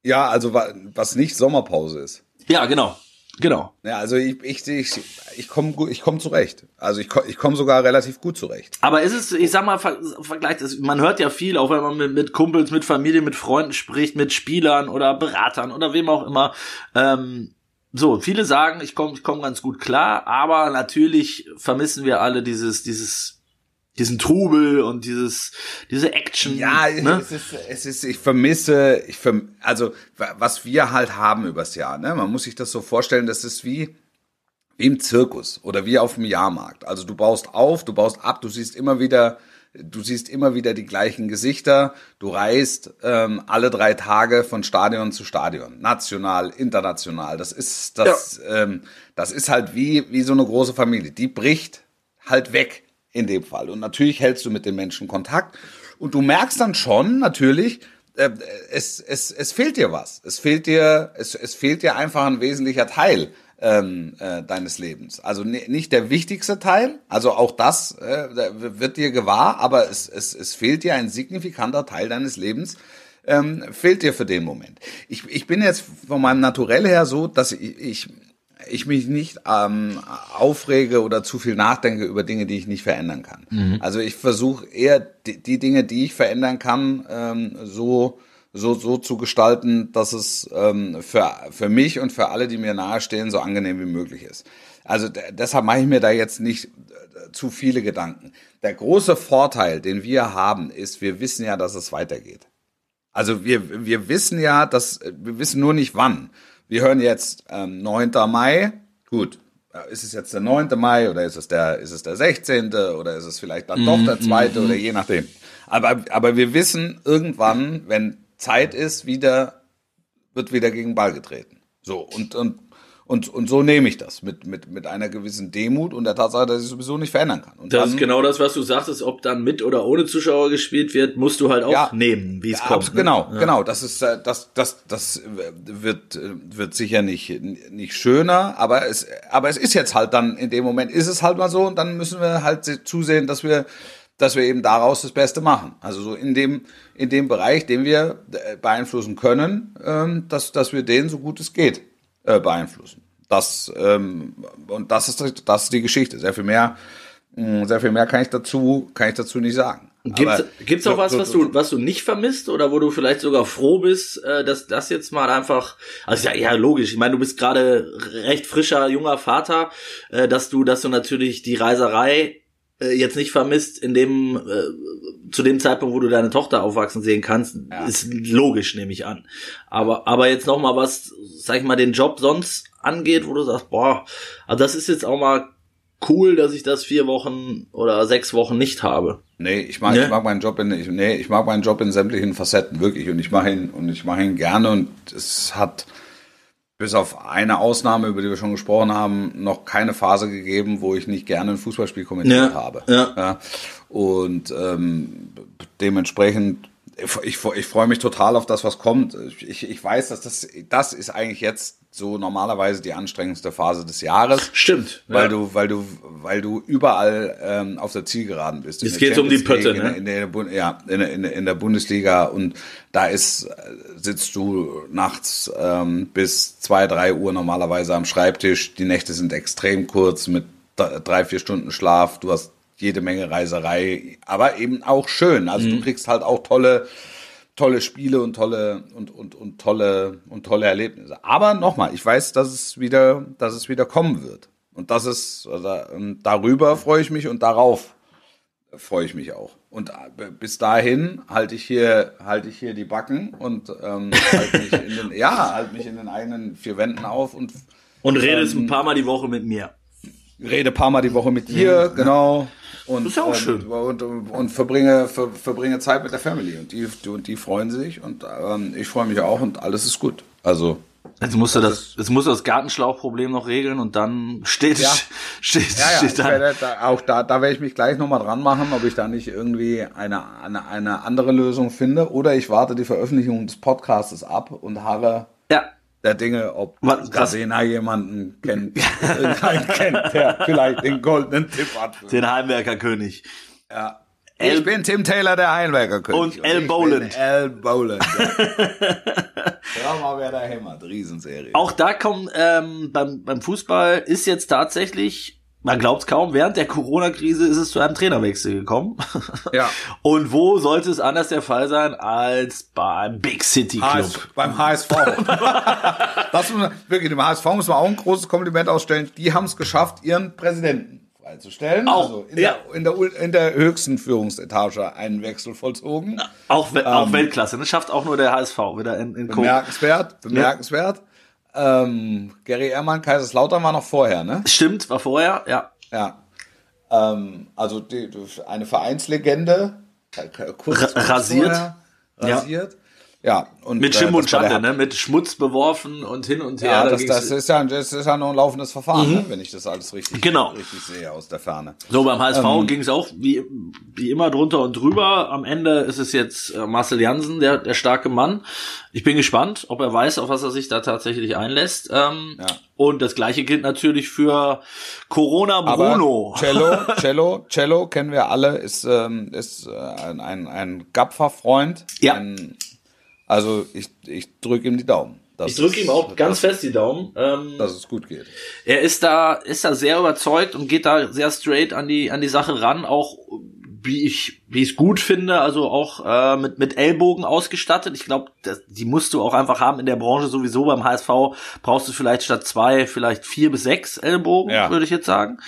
Ja, also was nicht Sommerpause ist. Ja, genau. Genau. Ja, also ich ich ich ich komme ich komme zurecht. Also ich ich komme sogar relativ gut zurecht. Aber ist es, ich sag mal, vergleicht es, man hört ja viel, auch wenn man mit, mit Kumpels, mit Familie, mit Freunden spricht, mit Spielern oder Beratern oder wem auch immer. Ähm, so, viele sagen, ich komme ich komme ganz gut klar, aber natürlich vermissen wir alle dieses dieses diesen Trubel und dieses diese Action. Ja, ne? es ist es ist ich vermisse ich verm, also was wir halt haben übers Jahr, ne? Man muss sich das so vorstellen, das ist wie wie im Zirkus oder wie auf dem Jahrmarkt. Also du baust auf, du baust ab, du siehst immer wieder du siehst immer wieder die gleichen Gesichter, du reist ähm, alle drei Tage von Stadion zu Stadion, national, international. Das ist das ja. ähm, das ist halt wie wie so eine große Familie, die bricht halt weg. In dem Fall. Und natürlich hältst du mit den Menschen Kontakt. Und du merkst dann schon, natürlich, äh, es, es, es fehlt dir was. Es fehlt dir, es, es fehlt dir einfach ein wesentlicher Teil ähm, äh, deines Lebens. Also ne, nicht der wichtigste Teil. Also auch das äh, wird dir gewahr. Aber es, es, es fehlt dir ein signifikanter Teil deines Lebens. Ähm, fehlt dir für den Moment. Ich, ich bin jetzt von meinem Naturell her so, dass ich, ich ich mich nicht ähm, aufrege oder zu viel nachdenke über Dinge, die ich nicht verändern kann. Mhm. Also ich versuche eher die, die Dinge, die ich verändern kann, ähm, so so so zu gestalten, dass es ähm, für für mich und für alle, die mir nahestehen, so angenehm wie möglich ist. Also d- deshalb mache ich mir da jetzt nicht äh, zu viele Gedanken. Der große Vorteil, den wir haben, ist, wir wissen ja, dass es weitergeht. Also wir wir wissen ja, dass wir wissen nur nicht wann. Wir hören jetzt ähm, neunten Mai, gut, ist es jetzt der neunte Mai oder ist es der, ist es der sechzehnte oder ist es vielleicht dann doch der zweite oder je nachdem. Aber, aber wir wissen irgendwann, wenn Zeit ist, wieder, wird wieder gegen den Ball getreten. So, und, und, und, und so nehme ich das mit, mit, mit einer gewissen Demut und der Tatsache, dass ich sowieso nicht verändern kann. Und das dann, ist genau das, was du sagtest, ob dann mit oder ohne Zuschauer gespielt wird, musst du halt auch ja, nehmen, wie es ja, kommt. Genau, ne? Genau. Das ist, das, das, das wird, wird sicher nicht, nicht schöner, aber es, aber es ist jetzt halt dann in dem Moment ist es halt mal so und dann müssen wir halt zusehen, dass wir, dass wir eben daraus das Beste machen. Also so in dem, in dem Bereich, den wir beeinflussen können, dass, dass wir den so gut es geht beeinflussen. Das ähm, und das ist das ist die Geschichte. Sehr viel mehr, sehr viel mehr kann ich dazu kann ich dazu nicht sagen. Gibt's, gibt's auch so, was, was so, so, du was du nicht vermisst oder wo du vielleicht sogar froh bist, dass das jetzt mal einfach, also ja, ja logisch. Ich meine, du bist gerade recht frischer junger Vater, dass du dass du natürlich die Reiserei jetzt nicht vermisst, in dem äh, zu dem Zeitpunkt, wo du deine Tochter aufwachsen sehen kannst, ja. Ist logisch, nehme ich an. Aber aber jetzt noch mal was, sag ich mal, den Job sonst angeht, wo du sagst, boah, also das ist jetzt auch mal cool, dass ich das vier Wochen oder sechs Wochen nicht habe. Nee, ich mag ne? ich mag meinen Job in ich, nee, ich mag meinen Job in sämtlichen Facetten wirklich und ich mache ihn und ich mache ihn gerne und es hat bis auf eine Ausnahme, über die wir schon gesprochen haben, noch keine Phase gegeben, wo ich nicht gerne ein Fußballspiel kommentiert ja, habe. Ja. Ja. Und ähm, dementsprechend, ich, ich freue mich total auf das, was kommt. Ich, ich weiß, dass das, das ist eigentlich jetzt so normalerweise die anstrengendste Phase des Jahres. Stimmt. Weil ja. du, weil du, weil du überall ähm, auf der Zielgeraden bist. Es geht um die Pötte, ne? In der, in der, ja, in, in, in der Bundesliga und da ist, sitzt du nachts ähm, bis zwei, drei Uhr normalerweise am Schreibtisch. Die Nächte sind extrem kurz mit drei, vier Stunden Schlaf. Du hast jede Menge Reiserei, aber eben auch schön. Also mhm. du kriegst halt auch tolle tolle Spiele und tolle und und und tolle und tolle Erlebnisse. Aber nochmal, ich weiß, dass es wieder, dass es wieder kommen wird. Und das ist also, darüber freue ich mich und darauf freue ich mich auch. Und bis dahin halte ich hier halte ich hier die Backen und ähm, halte mich in den, ja, halte mich in den eigenen vier Wänden auf und und redest ähm, ein paar Mal die Woche mit mir. Rede ein paar Mal die Woche mit dir, genau. Und, das ist ja auch und, schön. Und, und, und verbringe, ver, verbringe Zeit mit der Family. Und die, die, und die freuen sich. Und ähm, ich freue mich auch. Und alles ist gut. Also. Jetzt musst du das, jetzt musst du das Gartenschlauchproblem noch regeln. Und dann steht, ja. steht, ja, ja, steht dann. Werde, da, auch da, da werde ich mich gleich nochmal dran machen, ob ich da nicht irgendwie eine, eine, eine andere Lösung finde. Oder ich warte die Veröffentlichung des Podcasts ab und habe. Ja. Der Dinge, ob Gardena jemanden kennt, kennt, der vielleicht den goldenen Tipp hat. Den Heimwerkerkönig. Ja. El- ich bin Tim Taylor, der Heimwerkerkönig. Und El Boland. El Boland. Schau mal, wer da hämmert. Riesenserie. Auch da kommen, ähm, beim, beim Fußball ist jetzt tatsächlich, man glaubt es kaum, während der Corona-Krise ist es zu einem Trainerwechsel gekommen. Ja. Und wo sollte es anders der Fall sein als beim Big City Club? H S, beim H S V. Das muss man, wirklich, dem H S V muss man auch ein großes Kompliment ausstellen. Die haben es geschafft, ihren Präsidenten freizustellen. Auch, also in, ja. der, in, der, in der höchsten Führungsetage einen Wechsel vollzogen. Auch, ähm, auch Weltklasse. Das schafft auch nur der H S V wieder in, in Bemerkenswert, bemerkenswert. Ja. Ähm, Gary Ehrmann, Kaiserslautern war noch vorher, ne? Stimmt, war vorher, ja. Ja. Ähm, also die, eine Vereinslegende. Kurz R- rasiert. Vorher, rasiert. Ja. ja und, Mit Schimpf äh, und Schande, ne? Mit Schmutz beworfen und hin und her. Ja, das, das, ist, ja das ist ja noch ein laufendes Verfahren, mhm. ne? Wenn ich das alles richtig, genau. richtig sehe aus der Ferne. So, beim H S V ähm, ging es auch wie, wie immer drunter und drüber. Am Ende ist es jetzt Marcel Janssen, der, der starke Mann. Ich bin gespannt, ob er weiß, auf was er sich da tatsächlich einlässt. Ähm, ja. Und das Gleiche gilt natürlich für Corona Bruno. Aber Cello, Cello, Cello kennen wir alle, ist, ähm, ist äh, ein, ein, ein Gapfer-Freund. Ja. Ein, also ich, ich drücke ihm die Daumen. Das ich drücke ihm auch ganz das, fest die Daumen. Ähm, dass es gut geht. Er ist da, ist da sehr überzeugt und geht da sehr straight an die, an die Sache ran, auch wie ich wie ich es gut finde, also auch äh, mit mit Ellbogen ausgestattet. Ich glaube, die musst du auch einfach haben in der Branche sowieso. Beim H S V brauchst du vielleicht statt zwei vielleicht vier bis sechs Ellbogen, ja. würde ich jetzt sagen.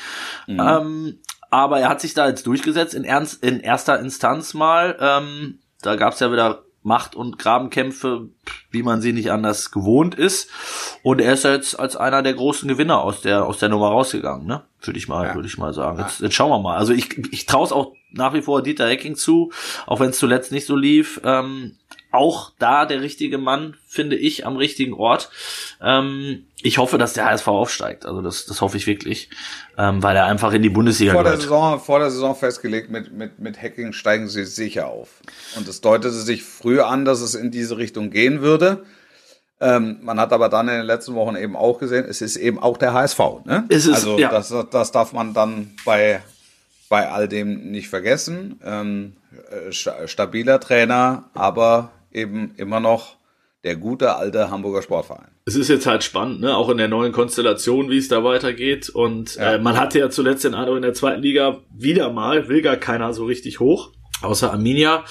Mhm. Ähm, aber er hat sich da jetzt durchgesetzt in ernst in erster Instanz mal. Ähm, da gab's ja wieder Macht- und Grabenkämpfe, wie man sie nicht anders gewohnt ist. Und er ist ja jetzt als einer der großen Gewinner aus der aus der Nummer rausgegangen, ne? Würde ich mal, ja. würde ich mal sagen. Jetzt, jetzt schauen wir mal. Also ich ich traue es auch nach wie vor Dieter Hecking zu, auch wenn es zuletzt nicht so lief. Ähm, auch da der richtige Mann, finde ich, am richtigen Ort. Ähm, ich hoffe, dass der H S V aufsteigt. Also das das hoffe ich wirklich, ähm, weil er einfach in die Bundesliga vor gehört. Der Saison, vor der Saison festgelegt, mit mit mit Hecking steigen sie sicher auf. Und es deutete sich früh an, dass es in diese Richtung gehen würde. Ähm, man hat aber dann in den letzten Wochen eben auch gesehen, es ist eben auch der H S V. Ne? Es ist, also ja. das, das darf man dann bei, bei all dem nicht vergessen. Ähm, st- stabiler Trainer, aber eben immer noch der gute alte Hamburger Sportverein. Es ist jetzt halt spannend, ne? Auch in der neuen Konstellation, wie es da weitergeht. Und ja. äh, man hatte ja zuletzt in, in der zweiten Liga wieder mal, will gar keiner so richtig hoch. Außer Arminia,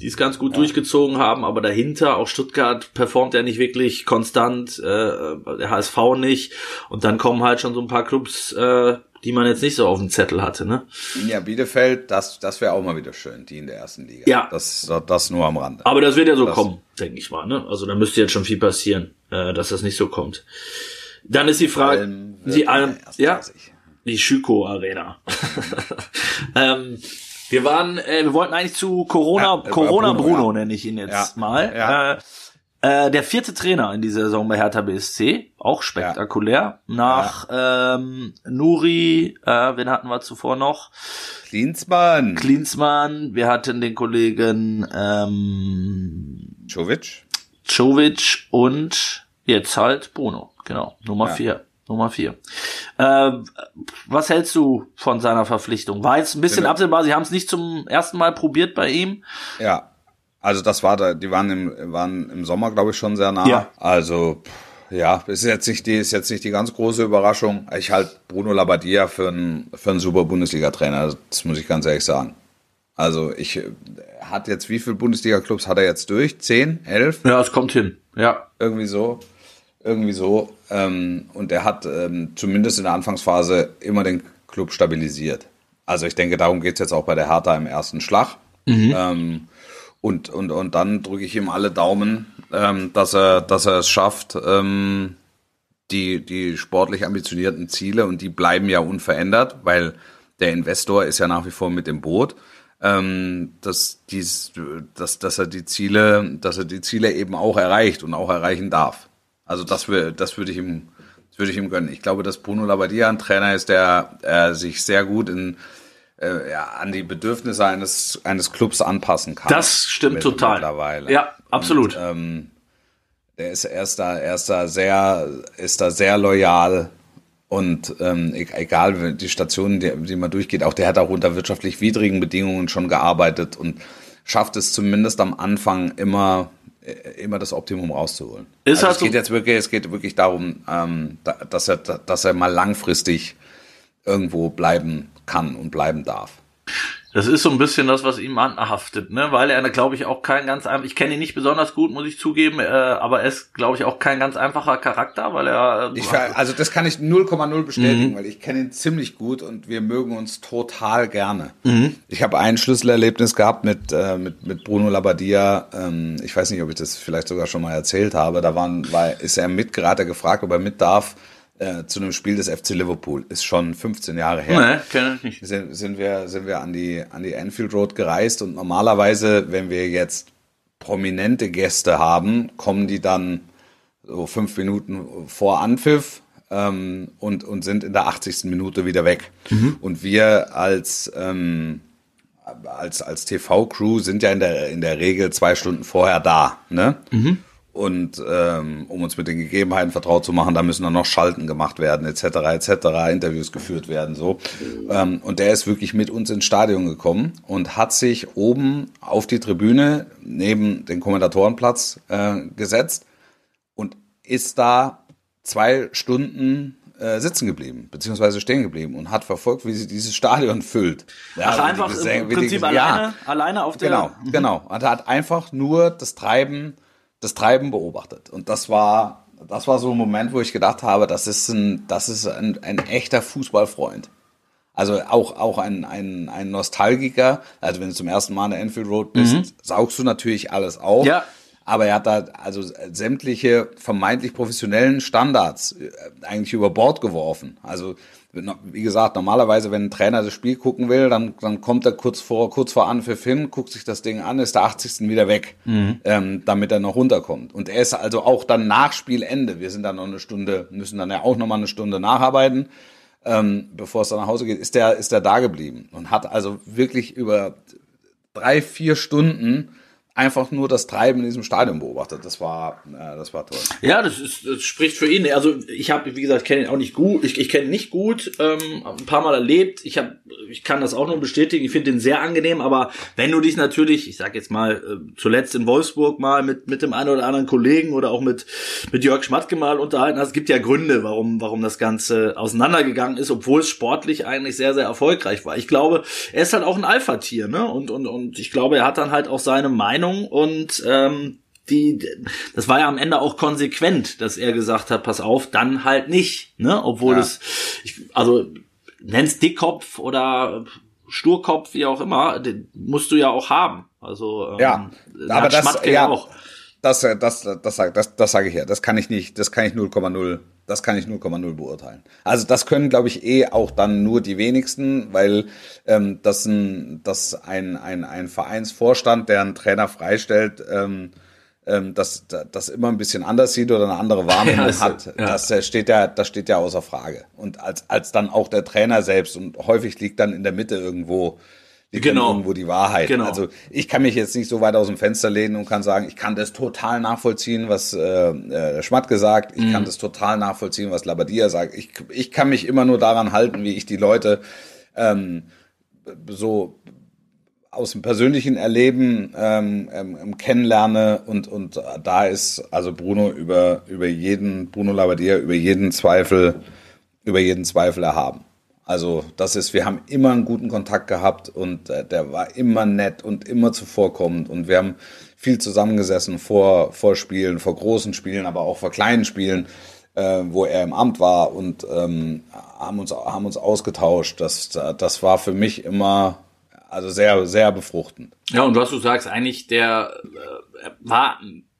die es ganz gut ja. durchgezogen haben, aber dahinter, auch Stuttgart performt ja nicht wirklich konstant, äh, der H S V nicht, und dann kommen halt schon so ein paar Clubs, äh, die man jetzt nicht so auf dem Zettel hatte, ne? Ja, Bielefeld, das, das wäre auch mal wieder schön, die in der ersten Liga. Ja. Das, das nur am Rande. Aber das wird ja so das kommen, denke ich mal, ne? Also da müsste jetzt schon viel passieren, äh, dass das nicht so kommt. Dann ist die Frage, die, Al- ja, die Schüco Arena. ähm, Wir waren, äh, wir wollten eigentlich zu Corona, ja, Corona Bruno, Bruno ja. nenne ich ihn jetzt ja. mal. Ja. Äh, äh, der vierte Trainer in dieser Saison bei Hertha B S C, auch spektakulär. Ja. Nach ja. Ähm, Nuri, äh, wen hatten wir zuvor noch? Klinsmann. Klinsmann, wir hatten den Kollegen ähm, Jovic. Jovic und jetzt halt Bruno, genau, Nummer ja. vier. Nummer vier. Äh, was hältst du von seiner Verpflichtung? War jetzt ein bisschen genau. absehbar, sie haben es nicht zum ersten Mal probiert bei ihm. Ja, also das war da, die waren im, waren im Sommer, glaube ich, schon sehr nah. Ja. Also, ja, ist jetzt nicht die, ist jetzt nicht die ganz große Überraschung. Ich halte Bruno Labbadia für einen, für einen super Bundesliga-Trainer, das muss ich ganz ehrlich sagen. Also, ich, hat jetzt, wie viele Bundesliga-Clubs hat er jetzt durch? Zehn? Elf? Ja, es kommt hin, ja. Irgendwie so. Irgendwie so. Ähm, und er hat ähm, zumindest in der Anfangsphase immer den Club stabilisiert. Also ich denke, darum geht es jetzt auch bei der Hertha im ersten Schlag. Mhm. Ähm, und, und, und dann drücke ich ihm alle Daumen, ähm, dass er, dass er es schafft, ähm, die, die sportlich ambitionierten Ziele, und die bleiben ja unverändert, weil der Investor ist ja nach wie vor mit im Boot. Ähm, dass dies, dass, dass er die Ziele, dass er die Ziele eben auch erreicht und auch erreichen darf. Also das, das würde ich ihm, das würde ich ihm gönnen. Ich glaube, dass Bruno Labbadia ein Trainer ist, der äh, sich sehr gut in, äh, ja, an die Bedürfnisse eines eines Clubs anpassen kann. Das stimmt total. Mittlerweile. Ja, absolut. Und, ähm, der ist, er ist da, er ist da sehr, ist da sehr loyal Und ähm, egal, die Stationen, die, die man durchgeht, auch der hat auch unter wirtschaftlich widrigen Bedingungen schon gearbeitet und schafft es zumindest am Anfang immer, immer das Optimum rauszuholen. Ist also halt es, so geht jetzt wirklich, es geht wirklich darum, ähm, dass, er, dass er mal langfristig irgendwo bleiben kann und bleiben darf. Das ist so ein bisschen das, was ihm anhaftet, ne? Weil er, glaube ich, auch kein ganz einfach, ich kenne ihn nicht besonders gut, muss ich zugeben, äh, aber er ist, glaube ich, auch kein ganz einfacher Charakter, weil er... Äh, ich, also das kann ich null Komma null bestätigen, mhm. weil ich kenne ihn ziemlich gut und wir mögen uns total gerne. Mhm. Ich habe ein Schlüsselerlebnis gehabt mit, äh, mit, mit Bruno Labbadia, ähm, ich weiß nicht, ob ich das vielleicht sogar schon mal erzählt habe, da waren, war, ist er mit, gerade gefragt, ob er mit darf, Äh, zu einem Spiel des F C Liverpool, ist schon fünfzehn Jahre her. Nein, kenne ich nicht. Sind, sind wir, sind wir an die, an die Anfield Road gereist und normalerweise, wenn wir jetzt prominente Gäste haben, kommen die dann so fünf Minuten vor Anpfiff ähm, und, und sind in der achtzigsten Minute wieder weg. Mhm. Und wir als, ähm, als, als T V-Crew sind ja in der, in der Regel zwei Stunden vorher da, ne? Mhm. Und ähm, um uns mit den Gegebenheiten vertraut zu machen, da müssen dann noch Schalten gemacht werden, et cetera, et cetera, Interviews geführt werden, so. Ähm, und der ist wirklich mit uns ins Stadion gekommen und hat sich oben auf die Tribüne neben den Kommentatorenplatz äh, gesetzt und ist da zwei Stunden äh, sitzen geblieben, beziehungsweise stehen geblieben und hat verfolgt, wie sie dieses Stadion füllt. Ja, Ach, einfach die, im die, Prinzip die, alleine, ja, alleine auf der... Genau, genau. Und er hat einfach nur das Treiben... das Treiben beobachtet. Und das war, das war so ein Moment, wo ich gedacht habe, das ist ein, das ist ein, ein echter Fußballfreund. Also auch, auch ein, ein, ein Nostalgiker. Also wenn du zum ersten Mal an der Anfield Road bist, mhm. saugst du natürlich alles auf. Ja. Aber er hat da also sämtliche vermeintlich professionellen Standards eigentlich über Bord geworfen. Also, wie gesagt, normalerweise, wenn ein Trainer das Spiel gucken will, dann, dann kommt er kurz vor, kurz vor Anpfiff hin, guckt sich das Ding an, ist der achtzigsten wieder weg, mhm. ähm, damit er noch runterkommt. Und er ist also auch dann nach Spielende. Wir sind dann noch eine Stunde, müssen dann ja auch nochmal eine Stunde nacharbeiten, ähm, bevor es dann nach Hause geht, ist der, ist der da geblieben und hat also wirklich über drei, vier Stunden einfach nur das Treiben in diesem Stadion beobachtet. Das war, äh, das war toll. Ja, das, ist, das spricht für ihn. Also ich habe, wie gesagt, kenne ihn auch nicht gut. Ich, ich kenne ihn nicht gut. Ähm, ein paar Mal erlebt. Ich habe, ich kann das auch nur bestätigen. Ich finde den sehr angenehm. Aber wenn du dich natürlich, ich sag jetzt mal, äh, zuletzt in Wolfsburg mal mit mit dem einen oder anderen Kollegen oder auch mit mit Jörg Schmattke mal unterhalten hast, es gibt ja Gründe, warum warum das Ganze auseinandergegangen ist, obwohl es sportlich eigentlich sehr sehr erfolgreich war. Ich glaube, er ist halt auch ein Alpha-Tier, ne? Und und und ich glaube, er hat dann halt auch seine Meinung. Und ähm, die, das war ja am Ende auch konsequent, dass er gesagt hat, pass auf, dann halt nicht, ne? Obwohl ja. es, ich, also nenn's Dickkopf oder Sturkopf, wie auch immer, den musst du ja auch haben. Also ähm, ja, aber das, Schmattke ja auch. Das, das, das, das, das, das sage ich ja, das kann ich nicht, das kann ich null Komma null, das kann ich null Komma null beurteilen. Also das können, glaube ich, eh auch dann nur die wenigsten, weil ähm, das ein, das ein, ein, ein Vereinsvorstand, der einen Trainer freistellt, ähm, ähm, das, das immer ein bisschen anders sieht oder eine andere Wahrnehmung ja, hat, ja. das steht ja, das steht ja außer Frage. Und als, als dann auch der Trainer selbst, und häufig liegt dann in der Mitte irgendwo Die genau. irgendwo die Wahrheit. Genau. Also ich kann mich jetzt nicht so weit aus dem Fenster lehnen und kann sagen, ich kann das total nachvollziehen, was äh, Schmattke sagt. Ich mhm. kann das total nachvollziehen, was Labbadia sagt. Ich, ich kann mich immer nur daran halten, wie ich die Leute ähm, so aus dem persönlichen Erleben ähm, ähm, kennenlerne. Und, und da ist also Bruno über, über jeden, Bruno Labbadia über jeden Zweifel, über jeden Zweifel erhaben. Also das ist, wir haben immer einen guten Kontakt gehabt und äh, der war immer nett und immer zuvorkommend und wir haben viel zusammengesessen vor, vor Spielen, vor großen Spielen, aber auch vor kleinen Spielen, äh, wo er im Amt war und ähm, haben uns, haben uns ausgetauscht. Das, das war für mich immer also sehr, sehr befruchtend. Ja, und was du sagst, eigentlich der äh, war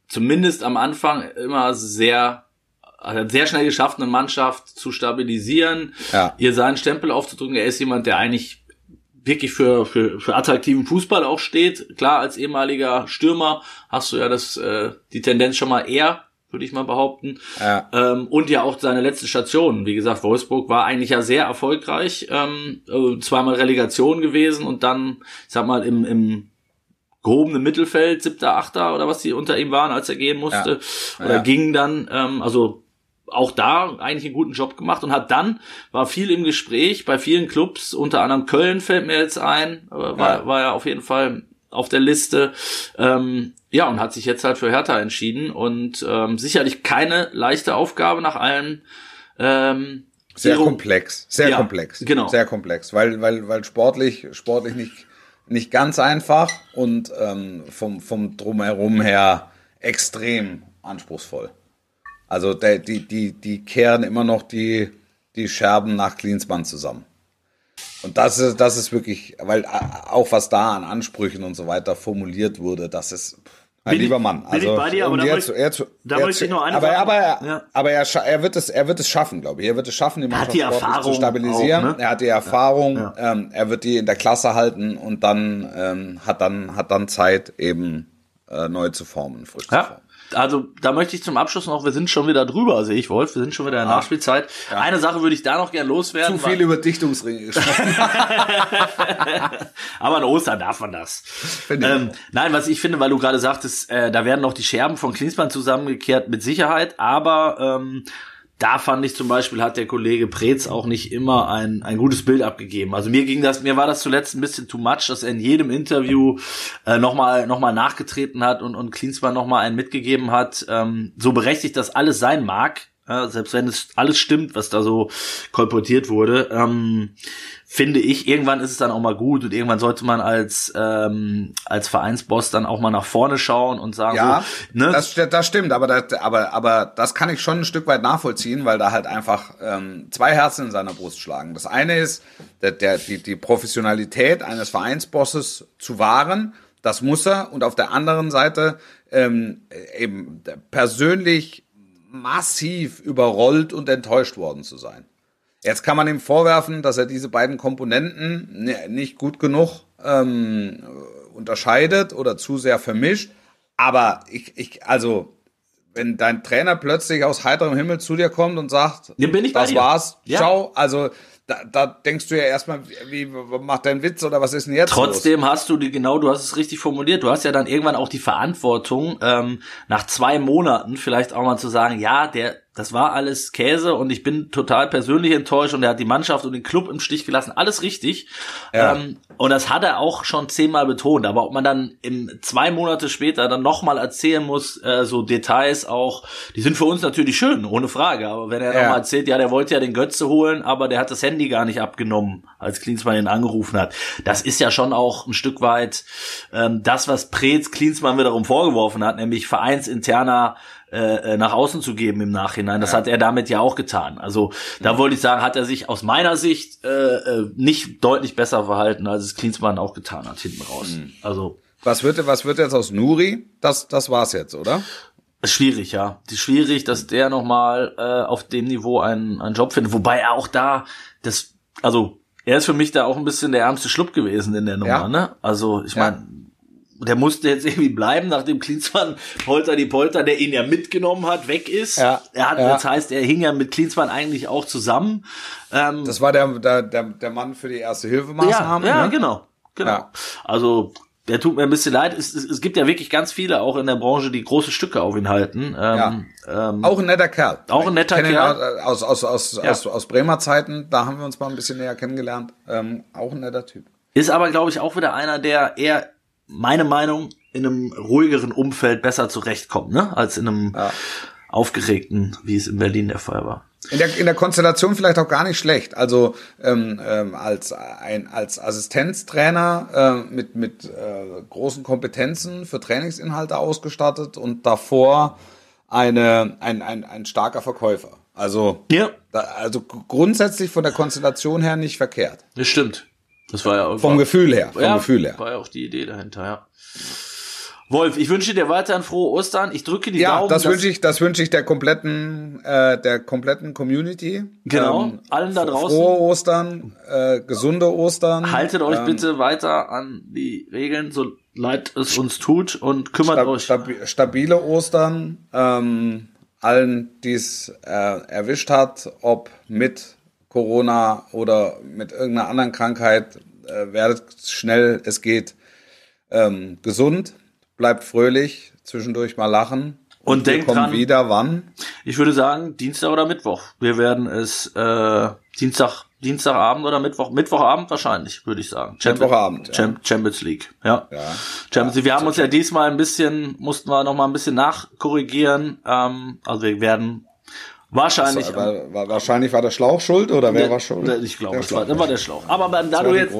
zumindest am Anfang immer sehr... Er hat sehr schnell geschafft, eine Mannschaft zu stabilisieren, ja. ihr seinen Stempel aufzudrücken. Er ist jemand, der eigentlich wirklich für, für, für attraktiven Fußball auch steht. Klar, als ehemaliger Stürmer hast du ja das äh, die Tendenz schon mal eher, würde ich mal behaupten. Ja. Ähm, und ja auch seine letzte Station. Wie gesagt, Wolfsburg war eigentlich ja sehr erfolgreich. Ähm, zweimal Relegation gewesen und dann, ich sag mal, im... im gehobenen Mittelfeld, siebter, achter oder was die unter ihm waren, als er gehen musste. Ja. Oder ja. ging dann, ähm, also auch da eigentlich einen guten Job gemacht und hat dann, war viel im Gespräch bei vielen Clubs, unter anderem Köln fällt mir jetzt ein, war ja, war ja auf jeden Fall auf der Liste, ähm, ja, und hat sich jetzt halt für Hertha entschieden und ähm, sicherlich keine leichte Aufgabe nach allem. Ähm, sehr Zero- komplex, sehr ja, komplex, genau, sehr komplex, weil weil weil sportlich sportlich nicht nicht ganz einfach und ähm, vom vom Drumherum her extrem anspruchsvoll. Also der, die die die kehren immer noch die die Scherben nach Klinsmann zusammen. Und das ist, das ist wirklich, weil auch was da an Ansprüchen und so weiter formuliert wurde, das ist ein bin lieber Mann. Also, bin ich bei dir, aber da möchte ich, ich noch eine aber, aber, er, ja. aber er, er, wird es, er wird es schaffen, glaube ich. Er wird es schaffen, die Mannschaft sportlich zu stabilisieren. Auch, ne? Er hat die Erfahrung, ja, ja. Ähm, er wird die in der Klasse halten und dann, ähm, hat, dann hat dann Zeit, eben äh, neu zu formen, frisch ja. zu formen. Also da möchte ich zum Abschluss noch, wir sind schon wieder drüber, sehe ich, Wolff, wir sind schon wieder in der ah, Nachspielzeit. Ja. Eine Sache würde ich da noch gern loswerden. Zu viel über Dichtungsringe gesprochen. Aber an Ostern darf man das. Ähm, nein, was ich finde, weil du gerade sagtest, äh, da werden noch die Scherben von Klinsmann zusammengekehrt, mit Sicherheit, aber ähm, da fand ich zum Beispiel, hat der Kollege Preetz auch nicht immer ein ein gutes Bild abgegeben. Also mir ging das, mir war das zuletzt ein bisschen too much, dass er in jedem Interview äh, nochmal nochmal nachgetreten hat und und Klinsmann nochmal einen mitgegeben hat. Ähm, so berechtigt das alles sein mag, äh, selbst wenn es alles stimmt, was da so kolportiert wurde, ähm, finde ich, irgendwann ist es dann auch mal gut und irgendwann sollte man als ähm, als Vereinsboss dann auch mal nach vorne schauen und sagen, ja, so, ne? das, das stimmt, aber das, aber aber das kann ich schon ein Stück weit nachvollziehen, weil da halt einfach ähm, zwei Herzen in seiner Brust schlagen. Das eine ist, der, der die die Professionalität eines Vereinsbosses zu wahren, das muss er, und auf der anderen Seite ähm, eben persönlich massiv überrollt und enttäuscht worden zu sein. Jetzt kann man ihm vorwerfen, dass er diese beiden Komponenten nicht gut genug ähm, unterscheidet oder zu sehr vermischt. Aber ich, ich, also, wenn dein Trainer plötzlich aus heiterem Himmel zu dir kommt und sagt, bin ich das war's, ja. ciao, also da, da denkst du ja erstmal, wie macht der einen Witz oder was ist denn jetzt Trotzdem los? Hast du die, genau, du hast es richtig formuliert, du hast ja dann irgendwann auch die Verantwortung, ähm, nach zwei Monaten vielleicht auch mal zu sagen, ja, der, das war alles Käse und ich bin total persönlich enttäuscht und er hat die Mannschaft und den Club im Stich gelassen, alles richtig. Ja. Ähm, und das hat er auch schon zehnmal betont, aber ob man dann in zwei Monate später dann nochmal erzählen muss, äh, so Details auch, die sind für uns natürlich schön, ohne Frage, aber wenn er ja. nochmal erzählt, ja, der wollte ja den Götze holen, aber der hat das Handy gar nicht abgenommen, als Klinsmann ihn angerufen hat. Das ist ja schon auch ein Stück weit ähm, das, was Preetz Klinsmann wiederum vorgeworfen hat, nämlich vereinsinterner nach außen zu geben im Nachhinein. Das ja. hat er damit ja auch getan. Also da ja. wollte ich sagen, hat er sich aus meiner Sicht äh, nicht deutlich besser verhalten, als es Klinsmann auch getan hat hinten raus. Mhm. Also was wird, was wird jetzt aus Nuri? Das, das war's jetzt, oder? Schwierig, ja. Schwierig, dass der nochmal äh, auf dem Niveau einen, einen Job findet. Wobei er auch da, das, also er ist für mich da auch ein bisschen der ärmste Schlupf gewesen in der Nummer. Ja. Ne? Also ich ja. meine, der musste jetzt irgendwie bleiben, nachdem Klinsmann Polter die Polter, der ihn ja mitgenommen hat, weg ist. Ja, er hat, ja. Das heißt, er hing ja mit Klinsmann eigentlich auch zusammen. Ähm, das war der, der, der Mann für die Erste-Hilfe-Maßnahmen. Ja, ja ne? genau. genau. Ja. Also, der tut mir ein bisschen leid. Es, es, es gibt ja wirklich ganz viele auch in der Branche, die große Stücke auf ihn halten. Ähm, ja. ähm, auch ein netter Kerl. Auch ein netter Kerl. Aus, aus, aus, ja. aus, aus Bremer Zeiten, da haben wir uns mal ein bisschen näher kennengelernt. Ähm, auch ein netter Typ. Ist aber, glaube ich, auch wieder einer, der eher meine Meinung, in einem ruhigeren Umfeld besser zurechtkommen, ne? Als in einem ja. aufgeregten, wie es in Berlin der Fall war. In der, in der Konstellation vielleicht auch gar nicht schlecht. Also ähm, ähm, als ein als Assistenztrainer äh, mit mit äh, großen Kompetenzen für Trainingsinhalte ausgestattet und davor eine ein ein ein starker Verkäufer. Also ja. da, also grundsätzlich von der Konstellation her nicht verkehrt. Das stimmt. Das war ja vom Gefühl her, vom ja, Gefühl her. War ja auch die Idee dahinter, ja. Wolff, ich wünsche dir weiterhin frohe Ostern. Ich drücke die ja, Daumen. Ja, das wünsche ich, das wünsche ich der kompletten, äh, der kompletten Community. Genau, ähm, allen da draußen. Frohe Ostern, äh, gesunde Ostern. Haltet ähm, euch bitte weiter an die Regeln, so leid es uns tut, und kümmert stab, euch. Stabi- stabile Ostern, ähm, allen, die es äh, erwischt hat, ob mit Corona oder mit irgendeiner anderen Krankheit, äh, werdet schnell, es geht, ähm, gesund, bleibt fröhlich, zwischendurch mal lachen Und, und denkt dran, wieder wann? Ich würde sagen, Dienstag oder Mittwoch. Wir werden es äh, Dienstag, Dienstagabend oder Mittwoch, Mittwochabend wahrscheinlich, würde ich sagen. Champions, Mittwochabend. Champions, ja. Champions League. Ja. ja. Champions League. Wir ja, haben uns ja diesmal ein bisschen, mussten wir nochmal ein bisschen nachkorrigieren. Ähm, also wir werden wahrscheinlich. Das, aber, war, wahrscheinlich war der Schlauch schuld oder wer der, war schuld? Ich glaube, es war immer der Schlauch. Aber dann, da du jetzt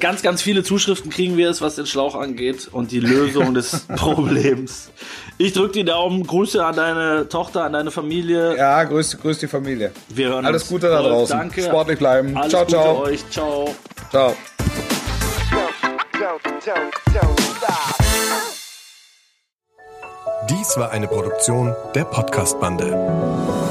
ganz, ganz viele Zuschriften kriegen wir es, was den Schlauch angeht und die Lösung des Problems. Ich drücke die Daumen, Grüße an deine Tochter, an deine Familie. Ja, grüß, grüß die Familie. Wir hören Alles uns. Gute da draußen. Danke. Sportlich bleiben. Alles ciao, Gute ciao. Euch. Ciao. Ciao. Dies war eine Produktion der Podcastbande.